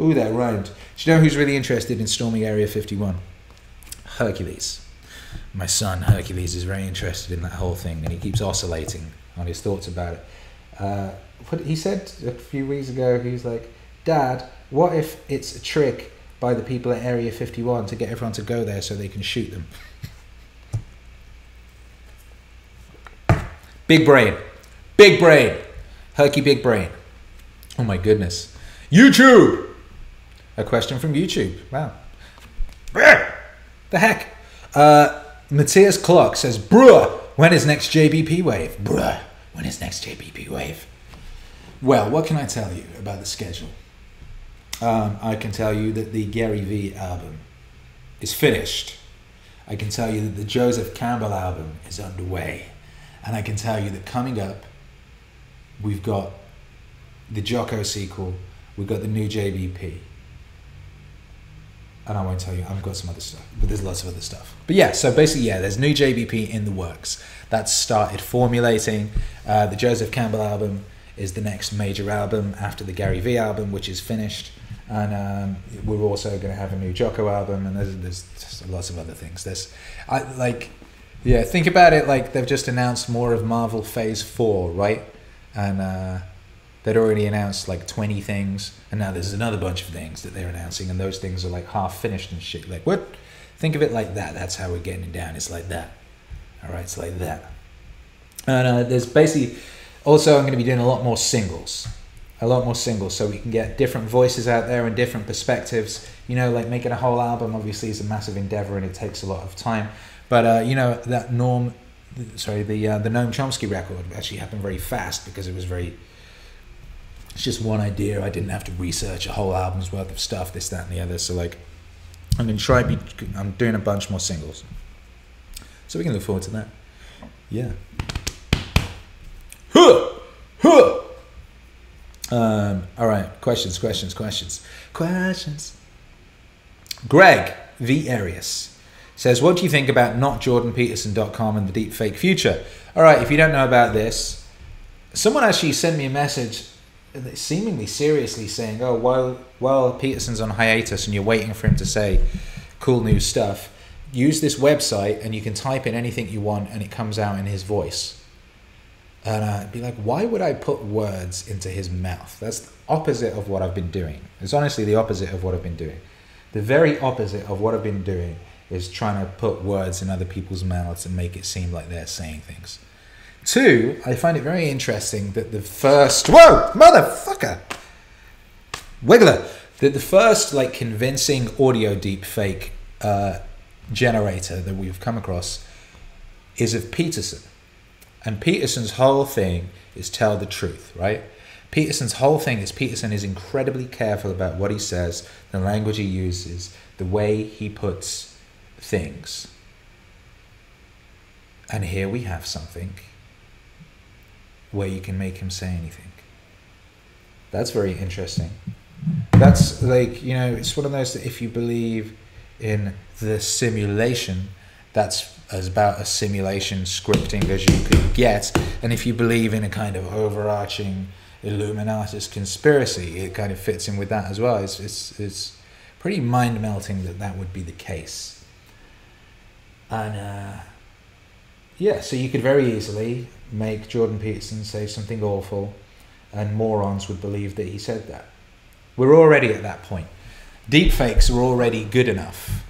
Ooh, that rhymed. Do you know who's really interested in storming Area 51? Hercules. My son Hercules is very interested in that whole thing, and he keeps oscillating on his thoughts about it. What he said a few weeks ago, he was like, Dad, what if it's a trick by the people at Area 51 to get everyone to go there so they can shoot them? Big brain. Big brain. Herky big brain. Oh my goodness. YouTube! A question from YouTube. Wow. The heck? Matthias Clock says, bruh, when is next JBP wave? Bruh, when is next JBP wave? Well, what can I tell you about the schedule? I can tell you that the Gary Vee album is finished. I can tell you that the Joseph Campbell album is underway. And I can tell you that coming up, we've got the Jocko sequel, we've got the new JBP. And I won't tell you, I've got some other stuff, but there's lots of other stuff. But yeah, so basically, yeah, there's new JBP in the works. That's started formulating. The Joseph Campbell album is the next major album after the Gary Vee album, which is finished. And we're also going to have a new Jocko album, and there's just lots of other things. Think about it like they've just announced more of Marvel Phase 4, right? And they'd already announced like 20 things, and now there's another bunch of things that they're announcing, and those things are like half finished and shit. Like, what? Think of it like that. That's how we're getting it down. It's like that. All right, it's like that. And there's basically... Also, I'm going to be doing a lot more singles, so we can get different voices out there and different perspectives. You know, like making a whole album obviously is a massive endeavor and it takes a lot of time. But you know, that the Noam Chomsky record actually happened very fast because it was very it's just one idea. I didn't have to research a whole album's worth of stuff, this, that, and the other. So like, I'm gonna try. I'm doing a bunch more singles, so we can look forward to that. Yeah. All right. Questions. Greg V. Arias says, what do you think about notjordanpeterson.com and the deep fake future? All right, if you don't know about this, someone actually sent me a message seemingly seriously saying, oh, while Peterson's on hiatus and you're waiting for him to say cool new stuff, use this website and you can type in anything you want and it comes out in his voice. And I'd be like, why would I put words into his mouth? That's the opposite of what I've been doing. It's honestly the opposite of what I've been doing. The very opposite of what I've been doing is trying to put words in other people's mouths and make it seem like they're saying things. Two, I find it very interesting that the first... Whoa! Motherfucker! Wiggler! That the first, like, convincing audio deepfake generator that we've come across is of Peterson. And Peterson's whole thing is tell the truth, right? Peterson's whole thing is Peterson is incredibly careful about what he says, the language he uses, the way he puts things. And here we have something where you can make him say anything. That's very interesting. That's like, you know, it's one of those that if you believe in the simulation, that's as about as simulation scripting as you could get. And if you believe in a kind of overarching Illuminatist conspiracy, it kind of fits in with that as well. It's pretty mind-melting that that would be the case. And yeah, so you could very easily make Jordan Peterson say something awful and morons would believe that he said that. We're already at that point. Deepfakes are already good enough.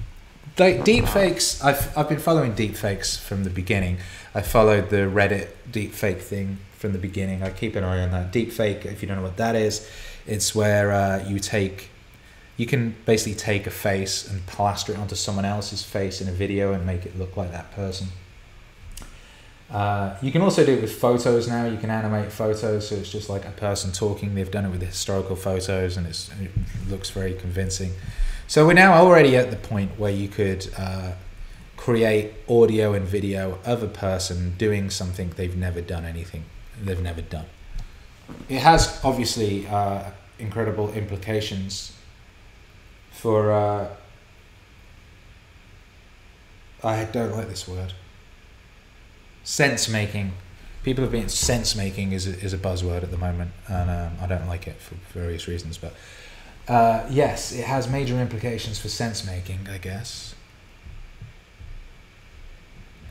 Like deepfakes, I've been following deepfakes from the beginning. I followed the Reddit deepfake thing from the beginning. I keep an eye on that. Deepfake, if you don't know what that is, it's where you can basically take a face and plaster it onto someone else's face in a video and make it look like that person. You can also do it with photos now. You can animate photos, so it's just like a person talking. They've done it with historical photos, and it looks very convincing. So we're now already at the point where you could create audio and video of a person doing something they've never done. It has obviously incredible implications for... I don't like this word. Sense making. People have been... Sense making is a buzzword at the moment, and I don't like it for various reasons, but yes, it has major implications for sense making, I guess.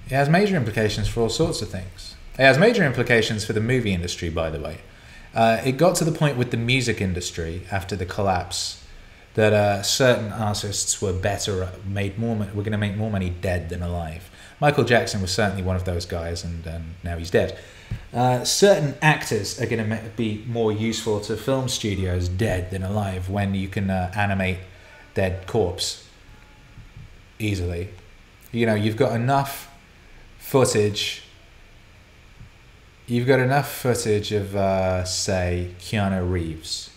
It has major implications for all sorts of things. It has major implications for the movie industry, by the way. It got to the point with the music industry after the collapse that certain artists were better, were going to make more money dead than alive. Michael Jackson was certainly one of those guys, and now he's dead. Certain actors are going to be more useful to film studios dead than alive when you can animate dead corpse easily. You know, you've got enough footage. You've got enough footage of, say, Keanu Reeves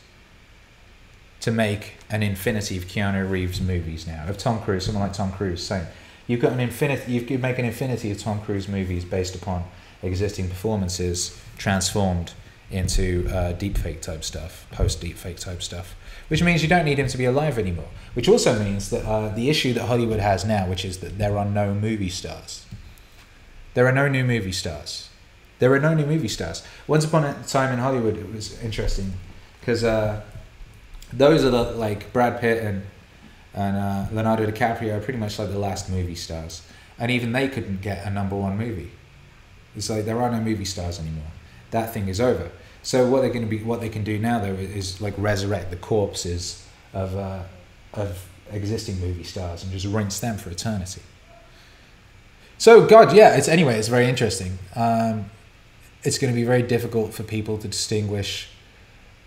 to make an infinity of Keanu Reeves movies now. Of Tom Cruise, someone like Tom Cruise saying... You've got an infinity. You could make an infinity of Tom Cruise movies based upon existing performances transformed into deepfake type stuff, post-deepfake type stuff, which means you don't need him to be alive anymore. Which also means that the issue that Hollywood has now, which is that there are no movie stars. There are no new movie stars. There are no new movie stars. Once upon a time in Hollywood, it was interesting because those are the, like, Brad Pitt and Leonardo DiCaprio are pretty much like the last movie stars, and even they couldn't get a number 1 movie. It's like there are no movie stars anymore. That thing is over. So what they can do now though is like resurrect the corpses of existing movie stars and just rinse them for eternity. So God, yeah. Anyway, it's very interesting. It's going to be very difficult for people to distinguish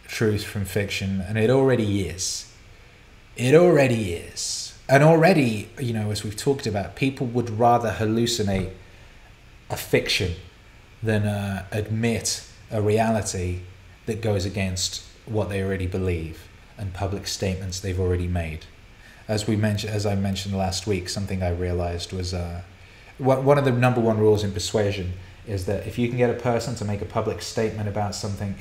truth from fiction, and it already is. It already is. And already, you know, as we've talked about, people would rather hallucinate a fiction than admit a reality that goes against what they already believe and public statements they've already made. As I mentioned last week, something I realized was one of the #1 rules in persuasion is that if you can get a person to make a public statement about something,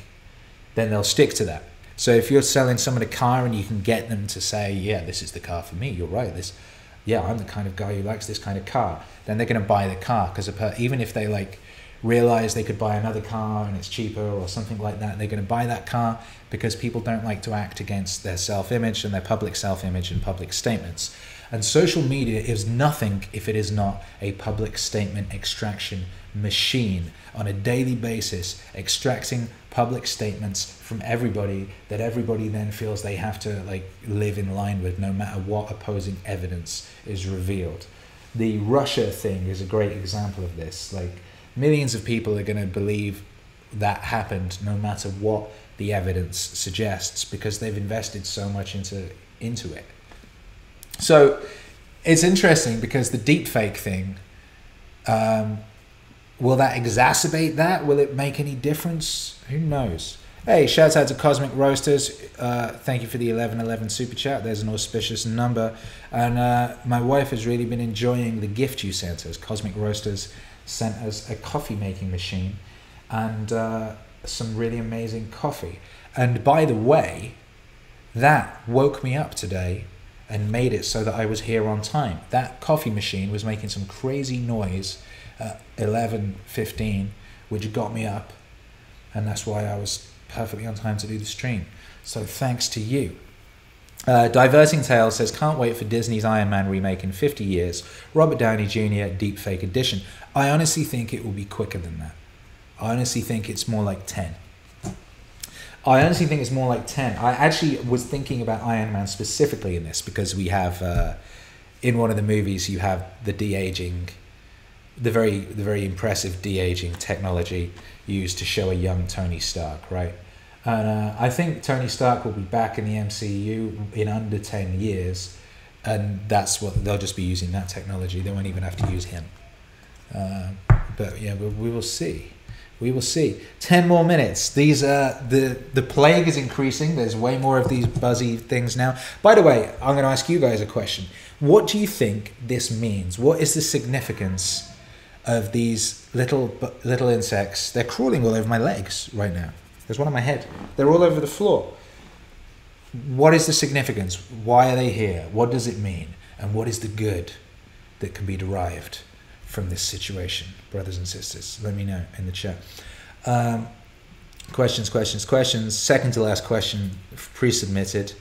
then they'll stick to that. So if you're selling someone a car and you can get them to say, yeah, this is the car for me, you're right, this, yeah, I'm the kind of guy who likes this kind of car, then they're going to buy the car, because even if they like realize they could buy another car and it's cheaper or something like that, they're going to buy that car, because people don't like to act against their self-image and their public self-image and public statements. And social media is nothing if it is not a public statement extraction machine on a daily basis, extracting public statements from everybody that everybody then feels they have to like live in line with, no matter what opposing evidence is revealed. The Russia thing is a great example of this. Like, millions of people are going to believe that happened no matter what the evidence suggests, because they've invested so much into it. So it's interesting, because the deepfake thing, will that exacerbate that? Will it make any difference? Who knows? Hey, shout out to Cosmic Roasters. Thank you for the 1111 super chat. There's an auspicious number. And my wife has really been enjoying the gift you sent us. Cosmic Roasters sent us a coffee making machine and some really amazing coffee. And by the way, that woke me up today and made it so that I was here on time. That coffee machine was making some crazy noise at 11:15, which got me up, and that's why I was perfectly on time to do the stream. So thanks to you. Diverting Tales says, can't wait for Disney's Iron Man remake in 50 years. Robert Downey Jr. deepfake edition. I honestly think it will be quicker than that. I honestly think it's more like 10. I honestly think it's more like 10. I actually was thinking about Iron Man specifically in this, because we have, in one of the movies, you have the de-aging, the very impressive de-aging technology used to show a young Tony Stark, right? And I think Tony Stark will be back in the MCU in under 10 years, and that's what they'll just be using, that technology. They won't even have to use him. But yeah, we will see. We will see. 10 more minutes. These the plague is increasing. There's way more of these buzzy things now. By the way, I'm going to ask you guys a question. What do you think this means? What is the significance of these little insects? They're crawling all over my legs right now. There's one on my head. They're all over the floor. What is the significance? Why are they here? What does it mean? And what is the good that can be derived from this situation, brothers and sisters? Let me know in the chat. Questions. Second to last question pre-submitted.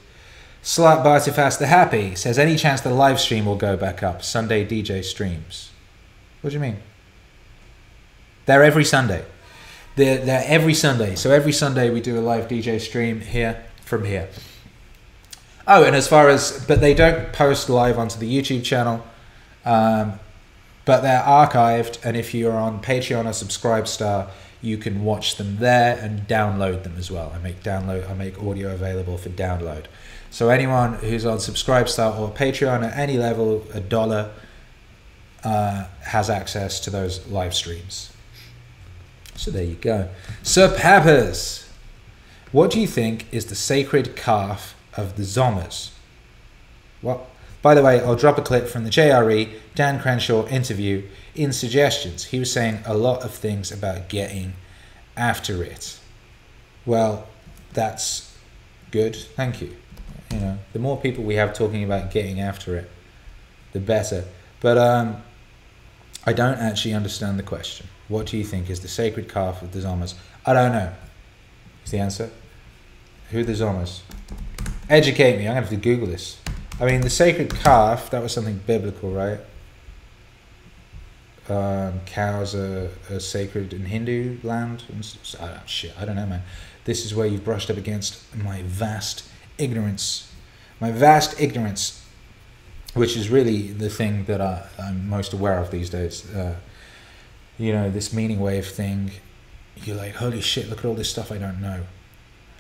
Slat Bartifast the Happy says, any chance the live stream will go back up? Sunday DJ streams. What do you mean? They're every Sunday. They're every Sunday. So every Sunday we do a live DJ stream here from here. Oh, and as far as, but they don't post live onto the YouTube channel, but they're archived. And if you're on Patreon or Subscribestar, you can watch them there and download them as well. I make audio available for download. So anyone who's on Subscribestar or Patreon at any level, $1, has access to those live streams. So there you go. Sir Pappas, what do you think is the sacred calf of the Zommers? What? By the way, I'll drop a clip from the JRE Dan Crenshaw interview in suggestions. He was saying a lot of things about getting after it. Well, that's good. Thank you. You know, the more people we have talking about getting after it, the better. But I don't actually understand the question. What do you think is the sacred calf of the Zommers? I don't know. Is the answer? Who are the Zommers? Educate me. I'm going to have to Google this. I mean, the sacred calf, that was something biblical, right? Cows are sacred in Hindu land. I don't know, man. This is where you've brushed up against my vast ignorance. My vast ignorance, which is really the thing that I'm most aware of these days. You know, this Meaningwave thing, you're like, holy shit, look at all this stuff I don't know.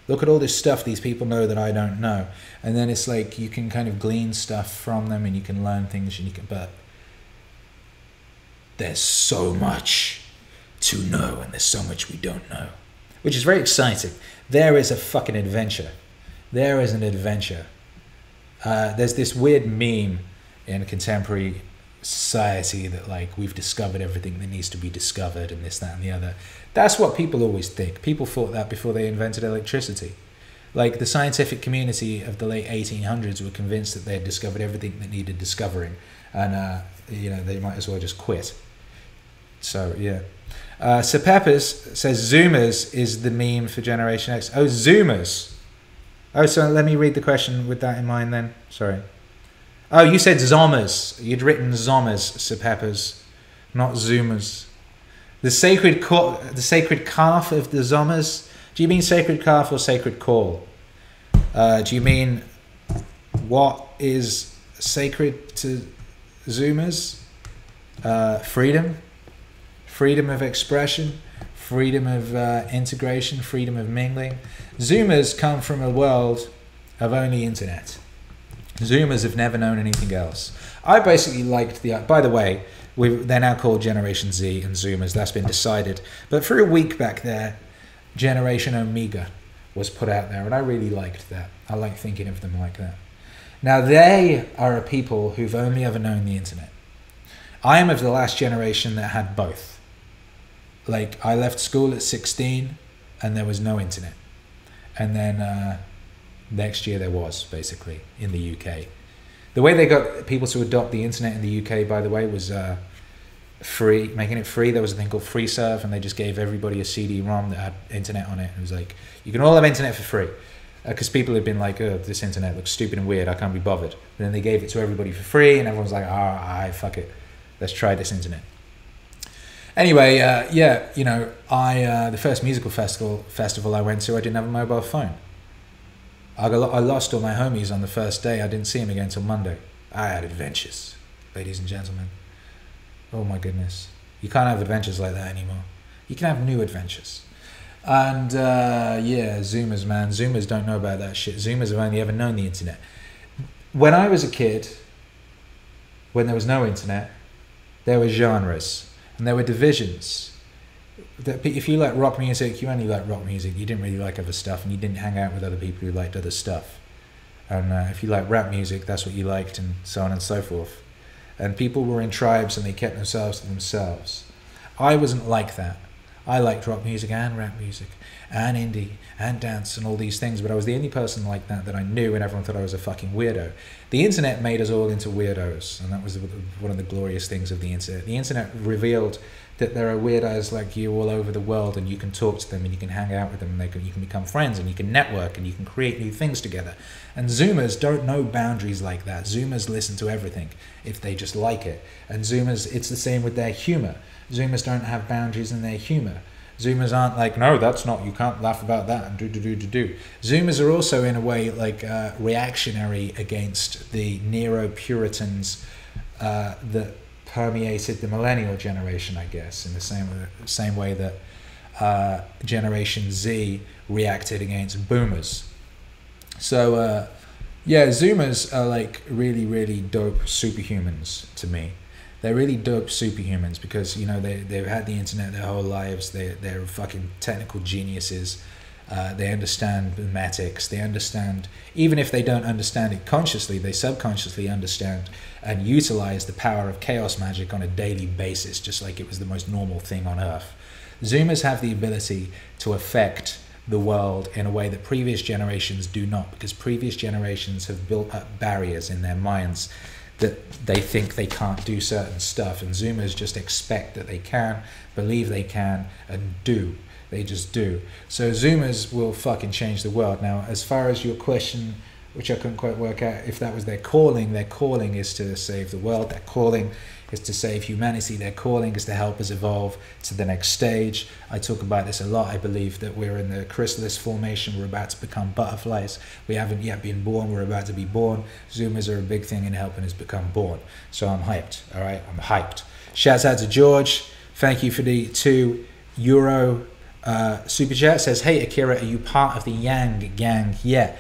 Look at all this stuff these people know that I don't know. And then it's like, you can kind of glean stuff from them and you can learn things, and you can, but there's so much to know and there's so much we don't know. which is very exciting. There is a fucking adventure. There is an adventure. There's this weird meme in contemporary society that like we've discovered everything that needs to be discovered and this, that, and the other. That's what people always think. People thought that before they invented electricity. Like the scientific community of the late 1800s were convinced that they had discovered everything that needed discovering, and you know, they might as well just quit. So yeah. Sir Peppers says Zoomers is the meme for Generation X. Oh, Zoomers. Oh, so let me read the question with that in mind then. Sorry. Oh, you said Zommers. You'd written Zommers, Sir Peppers, not Zoomers. The sacred calf of the Zommers. Do you mean sacred calf or sacred call? Do you mean what is sacred to Zoomers? Freedom. Freedom of expression. Freedom of integration. Freedom of mingling. Zoomers come from a world of only internet. Zoomers have never known anything else. I basically liked the... By the way, they're now called Generation Z and Zoomers. That's been decided. But for a week back there, Generation Omega was put out there, and I really liked that. I like thinking of them like that. Now, they are a people who've only ever known the internet. I am of the last generation that had both. Like, I left school at 16, and there was no internet. And then... next year there was, basically, in the UK. The way they got people to adopt the internet in the UK, by the way, was free, making it free. There was a thing called FreeServe, and they just gave everybody a CD-ROM that had internet on it. It was like, you can all have internet for free. Because people had been like, oh, this internet looks stupid and weird, I can't be bothered. But then they gave it to everybody for free, and everyone's like, alright, fuck it, let's try this internet. Anyway, yeah, you know, the first musical festival I went to, I didn't have a mobile phone. I lost all my homies on the first day. I didn't see them again until Monday. I had adventures, ladies and gentlemen. Oh my goodness. You can't have adventures like that anymore. You can have new adventures. And yeah, Zoomers, man. Zoomers don't know about that shit. Zoomers have only ever known the internet. When I was a kid, when there was no internet, there were genres and there were divisions. If you like rock music, you only like rock music. You didn't really like other stuff, and you didn't hang out with other people who liked other stuff. And if you like rap music, that's what you liked, and so on and so forth. And people were in tribes, and they kept themselves to themselves. I wasn't like that. I liked rock music and rap music and indie and dance and all these things, but I was the only person like that that I knew, and everyone thought I was a fucking weirdo. The internet made us all into weirdos, and that was one of the glorious things of the internet. The internet revealed that there are weirdos like you all over the world, and you can talk to them, and you can hang out with them, and you can become friends, and you can network, and you can create new things together. And Zoomers don't know boundaries like that. Zoomers listen to everything if they just like it. And Zoomers, it's the same with their humor. Zoomers don't have boundaries in their humor. Zoomers aren't like, no, that's not, you can't laugh about that, and do. Zoomers are also, in a way, like reactionary against the Neo-Puritans that permeated the millennial generation, I guess, in the same way that Generation Z reacted against boomers. So yeah, Zoomers are like really, really dope superhumans to me. They're really dope superhumans because, you know, they've had the internet their whole lives. They're fucking technical geniuses. They understand mathematics. They understand, even if they don't understand it consciously, they subconsciously understand and utilize the power of chaos magic on a daily basis, just like it was the most normal thing on Earth. Zoomers have the ability to affect the world in a way that previous generations do not, because previous generations have built up barriers in their minds that they think they can't do certain stuff, and Zoomers just expect that they can, believe they can, and do. They just do. So Zoomers will fucking change the world. Now, as far as your question, which I couldn't quite work out, if that was their calling is to save the world, their calling is to save humanity, their calling is to help us evolve to the next stage. I talk about this a lot. I believe that we're in the chrysalis formation. We're about to become butterflies. We haven't yet been born. We're about to be born. Zoomers are a big thing in helping us become born. So I'm hyped, all right? I'm hyped. Shouts out to George. Thank you for the €2 super chat. Says, hey Akira, are you part of the Yang Gang? Yeah,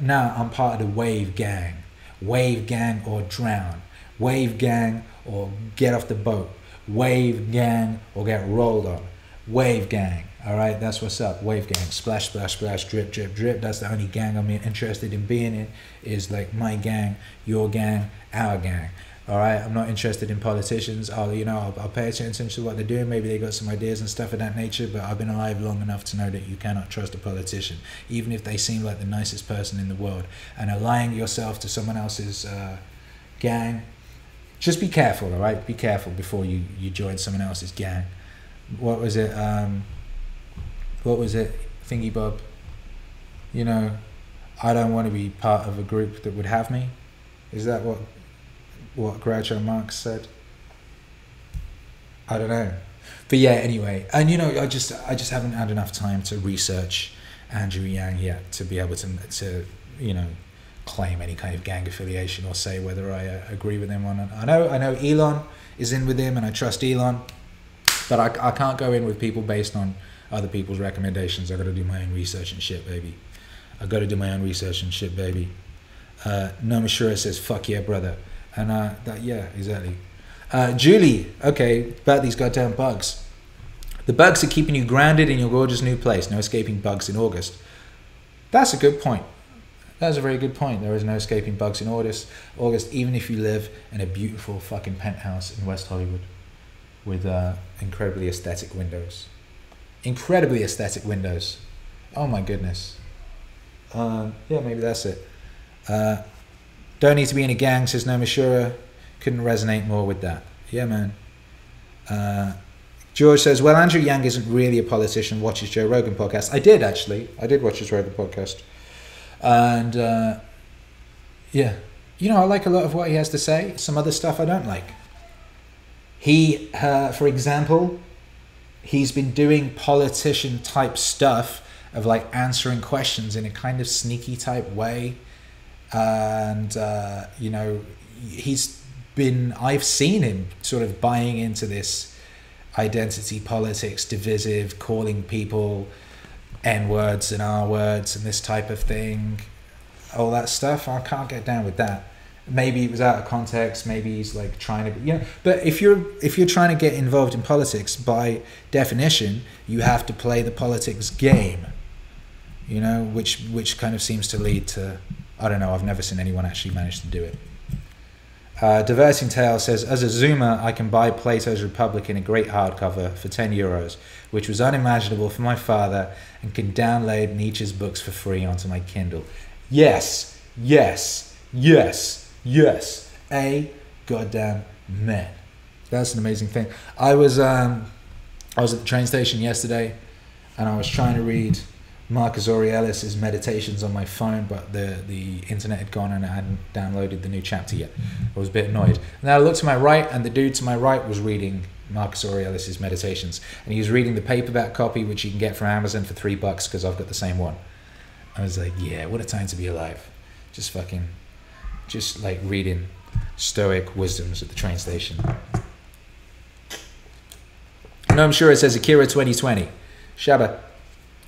no, I'm part of the Wave Gang. Wave Gang or drown. Wave Gang or get off the boat. Wave Gang or get rolled on. Wave Gang. All right, that's what's up. Wave Gang. Splash, splash, splash, drip, drip, drip. That's the only gang I'm interested in being in, is like my gang, your gang, our gang. All right, I'm not interested in politicians. I'll pay attention to what they're doing. Maybe they got some ideas and stuff of that nature, but I've been alive long enough to know that you cannot trust a politician, even if they seem like the nicest person in the world. And aligning yourself to someone else's gang, just be careful, all right? Be careful before you join someone else's gang. What was it? What was it, Thingy Bob? You know, I don't want to be part of a group that would have me. Is that what Groucho Marx said? I don't know. But yeah, anyway. And you know, I just haven't had enough time to research Andrew Yang yet to be able to you know, claim any kind of gang affiliation or say whether I agree with him or not. I know Elon is in with him, and I trust Elon, but I can't go in with people based on other people's recommendations. I gotta do my own research and shit, baby. I gotta do my own research and shit, baby. Noam Chomsky says, fuck yeah, brother. And yeah, exactly. Julie, okay, about these goddamn bugs. The bugs are keeping you grounded in your gorgeous new place. No escaping bugs in August. That's a good point. That's a very good point. There is no escaping bugs in August, even if you live in a beautiful fucking penthouse in West Hollywood with incredibly aesthetic windows. Incredibly aesthetic windows. Oh my goodness. Yeah, maybe that's it. Don't need to be in a gang, says Noam Chomsky. Couldn't resonate more with that. Yeah, man. George says, well, Andrew Yang isn't really a politician. Watches Joe Rogan podcast. I did, actually. I did watch his Rogan podcast. And yeah, you know, I like a lot of what he has to say. Some other stuff I don't like. He, for example, he's been doing politician type stuff of like answering questions in a kind of sneaky type way. And, you know, I've seen him sort of buying into this identity politics, divisive, calling people N-words and R-words and this type of thing, all that stuff. I can't get down with that. Maybe it was out of context, maybe he's like trying to, you know, but if you're trying to get involved in politics, by definition, you have to play the politics game, you know, which kind of seems to lead to, I don't know, I've never seen anyone actually manage to do it. Diverting Tale says, as a Zoomer, I can buy Plato's Republic in a great hardcover for €10, which was unimaginable for my father, and can download Nietzsche's books for free onto my Kindle. Yes, yes, yes, yes. A goddamn man. That's an amazing thing. I was at the train station yesterday, and I was trying to read Marcus Aurelius' Meditations on my phone, but the internet had gone and I hadn't downloaded the new chapter yet. I was a bit annoyed. And then I looked to my right, and the dude to my right was reading Marcus Aurelius' Meditations. And he was reading the paperback copy, which you can get from Amazon for $3 because I've got the same one. I was like, yeah, what a time to be alive. Just fucking, just like reading Stoic wisdoms at the train station. No, I'm sure it says Akira 2020. Shabba.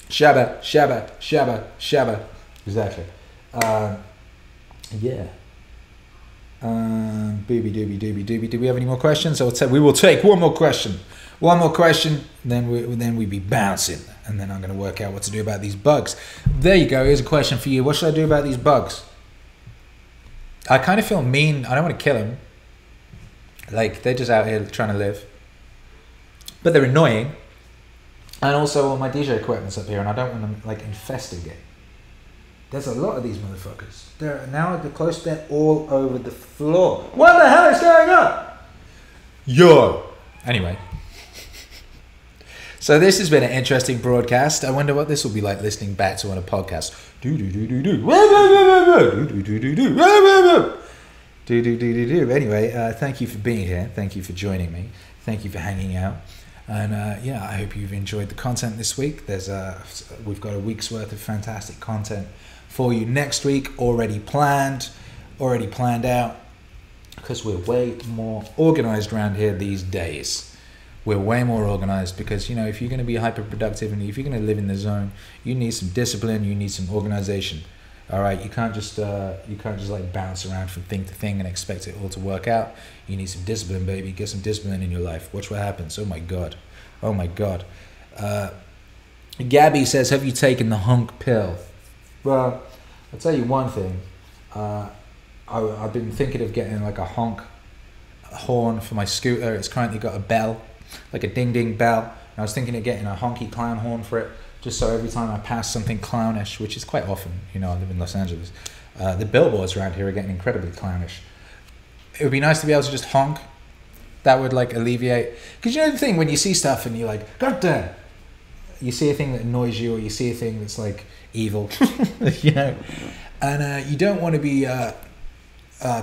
Shabba, shabba, shabba, shabba. Exactly. Yeah. Booby dooby dooby dooby. Do we have any more questions? We will take one more question. One more question, then we be bouncing, and then I'm going to work out what to do about these bugs. There you go. Here's a question for you. What should I do about these bugs? I kind of feel mean. I don't want to kill them. Like, they're just out here trying to live, but they're annoying. And also all my DJ equipment's up here, and I don't want them like infesting it. There's a lot of these motherfuckers. They're now at the close, they're all over the floor. What the hell is going on? Yo! Anyway. So this has been an interesting broadcast. I wonder what this will be like listening back to on a podcast. Do do do do do. Do do do do. Do do do do. Anyway, thank you for being here. Thank you for joining me. Thank you for hanging out. And yeah, I hope you've enjoyed the content this week. We've got a week's worth of fantastic content for you next week, already planned out, because we're way more organized around here these days. We're way more organized because, you know, if you're going to be hyper productive and if you're going to live in the zone, you need some discipline, you need some organization. All right, you can't just like bounce around from thing to thing and expect it all to work out. You need some discipline, baby. Get some discipline in your life. Watch what happens. Oh my god, oh my god. Gabby says, have you taken the hunk pill? Well, I'll tell you one thing. I've been thinking of getting like a honk horn for my scooter. It's currently got a bell, like a ding-ding bell. And I was thinking of getting a honky clown horn for it, just so every time I pass something clownish, which is quite often, you know, I live in Los Angeles. The billboards around here are getting incredibly clownish. It would be nice to be able to just honk. That would like alleviate, because you know the thing when you see stuff and you're like, God damn, you see a thing that annoys you or you see a thing that's like evil, you know, and you don't want to be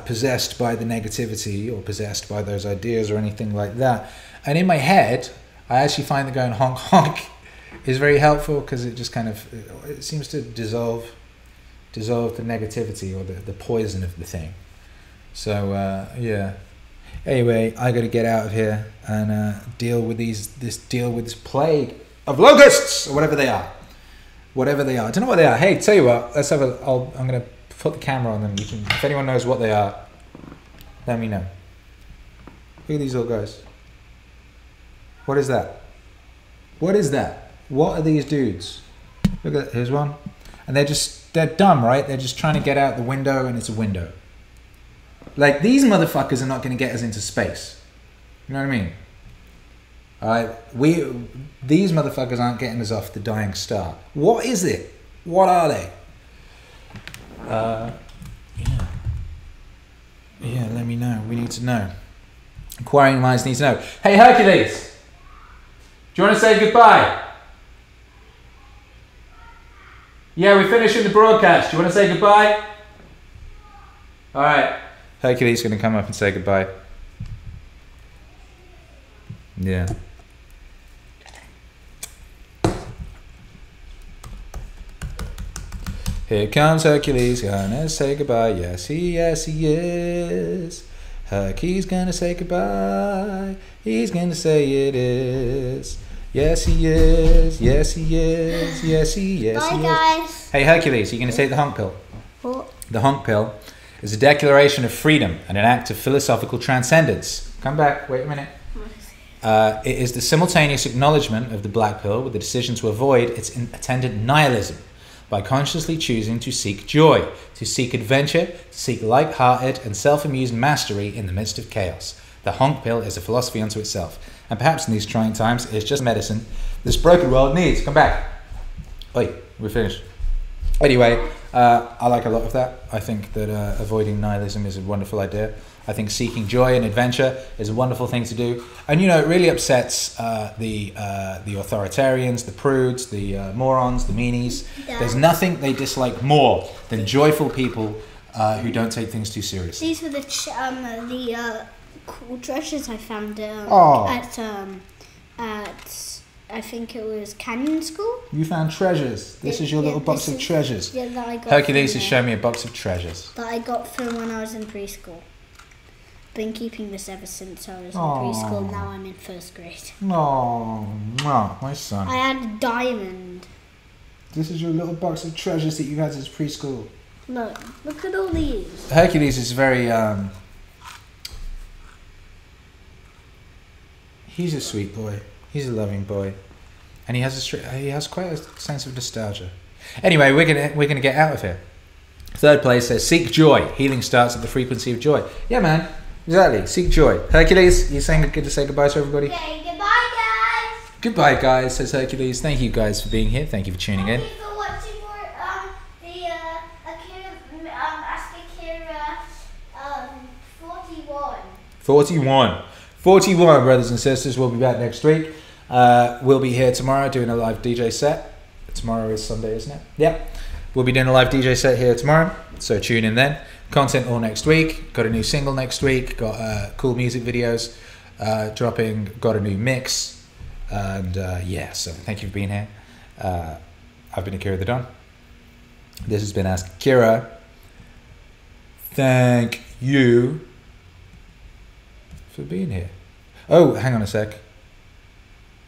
possessed by the negativity or possessed by those ideas or anything like that. And in my head, I actually find that going honk honk is very helpful, because it just kind of, it seems to dissolve the negativity or the poison of the thing. So yeah. Anyway, I gotta get out of here and deal with this plague of locusts or whatever they are. Whatever they are, I don't know what they are. Hey, tell you what, let's have a. I'm gonna put the camera on them. You can, if anyone knows what they are, let me know. Look at these little guys. What is that? What is that? What are these dudes? Look at that. Here's one, and they're dumb, right? They're just trying to get out the window, and it's a window. Like, these motherfuckers are not going to get us into space. You know what I mean? Alright, these motherfuckers aren't getting us off the dying star. What is it? What are they? Yeah. Yeah, let me know. We need to know. Inquiring minds need to know. Hey, Hercules! Do you want to say goodbye? Yeah, we're finishing the broadcast. Do you want to say goodbye? Alright. Hercules is going to come up and say goodbye. Yeah. Here comes Hercules, gonna say goodbye. Yes, he is. Hercules gonna say goodbye. He's gonna say it is. Yes, he is. Yes, he is. Yes, he is. Bye, guys. Hey, Hercules, are you gonna take the honk pill? What? The honk pill is a declaration of freedom and an act of philosophical transcendence. Come back, wait a minute. It is the simultaneous acknowledgement of the black pill with the decision to avoid its attendant nihilism by consciously choosing to seek joy, to seek adventure, to seek light-hearted and self-amused mastery in the midst of chaos. The honk pill is a philosophy unto itself, and perhaps in these trying times it's just medicine this broken world needs. Come back. Oi, we're finished. Anyway, I like a lot of that. I think that avoiding nihilism is a wonderful idea. I think seeking joy and adventure is a wonderful thing to do. And, you know, it really upsets the authoritarians, the prudes, the morons, the meanies. Yeah. There's nothing they dislike more than joyful people who don't take things too seriously. These were the cool treasures I found at... I think it was Canyon School. You found treasures. This is your little box of treasures. Yeah, that I got. Hercules has shown me a box of treasures that I got from when I was in preschool. Been keeping this ever since I was in preschool. Now I'm in first grade. Oh, my son. I had a diamond. This is your little box of treasures that you had since preschool. Look at all these. Hercules is very... He's a sweet boy. He's a loving boy, and he has quite a sense of nostalgia. Anyway, we're gonna get out of here. Third place says seek joy. Healing starts at the frequency of joy. Yeah, man, exactly. Seek joy. Hercules, you saying good to say goodbye to everybody? Okay, goodbye, guys. Goodbye, guys. Says Hercules. Thank you guys for being here. Thank you for tuning in. Thank you for watching the Akira, Ask Akira 41. 41, brothers and sisters. We'll be back next week. We'll be here tomorrow doing a live DJ set. Tomorrow is Sunday, isn't it? Yep. We'll be doing a live DJ set here tomorrow, so tune in then. Content all next week. Got a new single next week. Got cool music videos dropping. Got a new mix. And yeah, so thank you for being here. I've been Akira the Don. This has been Ask Akira. Thank you for being here. Oh, hang on a sec.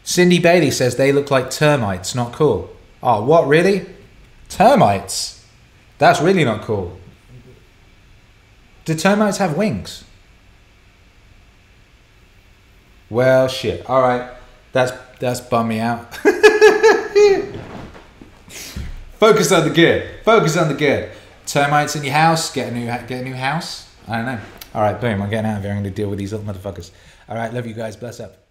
Cindy Bailey says they look like termites, not cool. Oh, what, really? Termites? That's really not cool. Do termites have wings? Well, shit. All right. That's bummed me out. Focus on the good. Focus on the good. Termites in your house. Get a new house. I don't know. All right, boom. I'm getting out of here. I'm going to deal with these little motherfuckers. All right, love you guys. Bless up.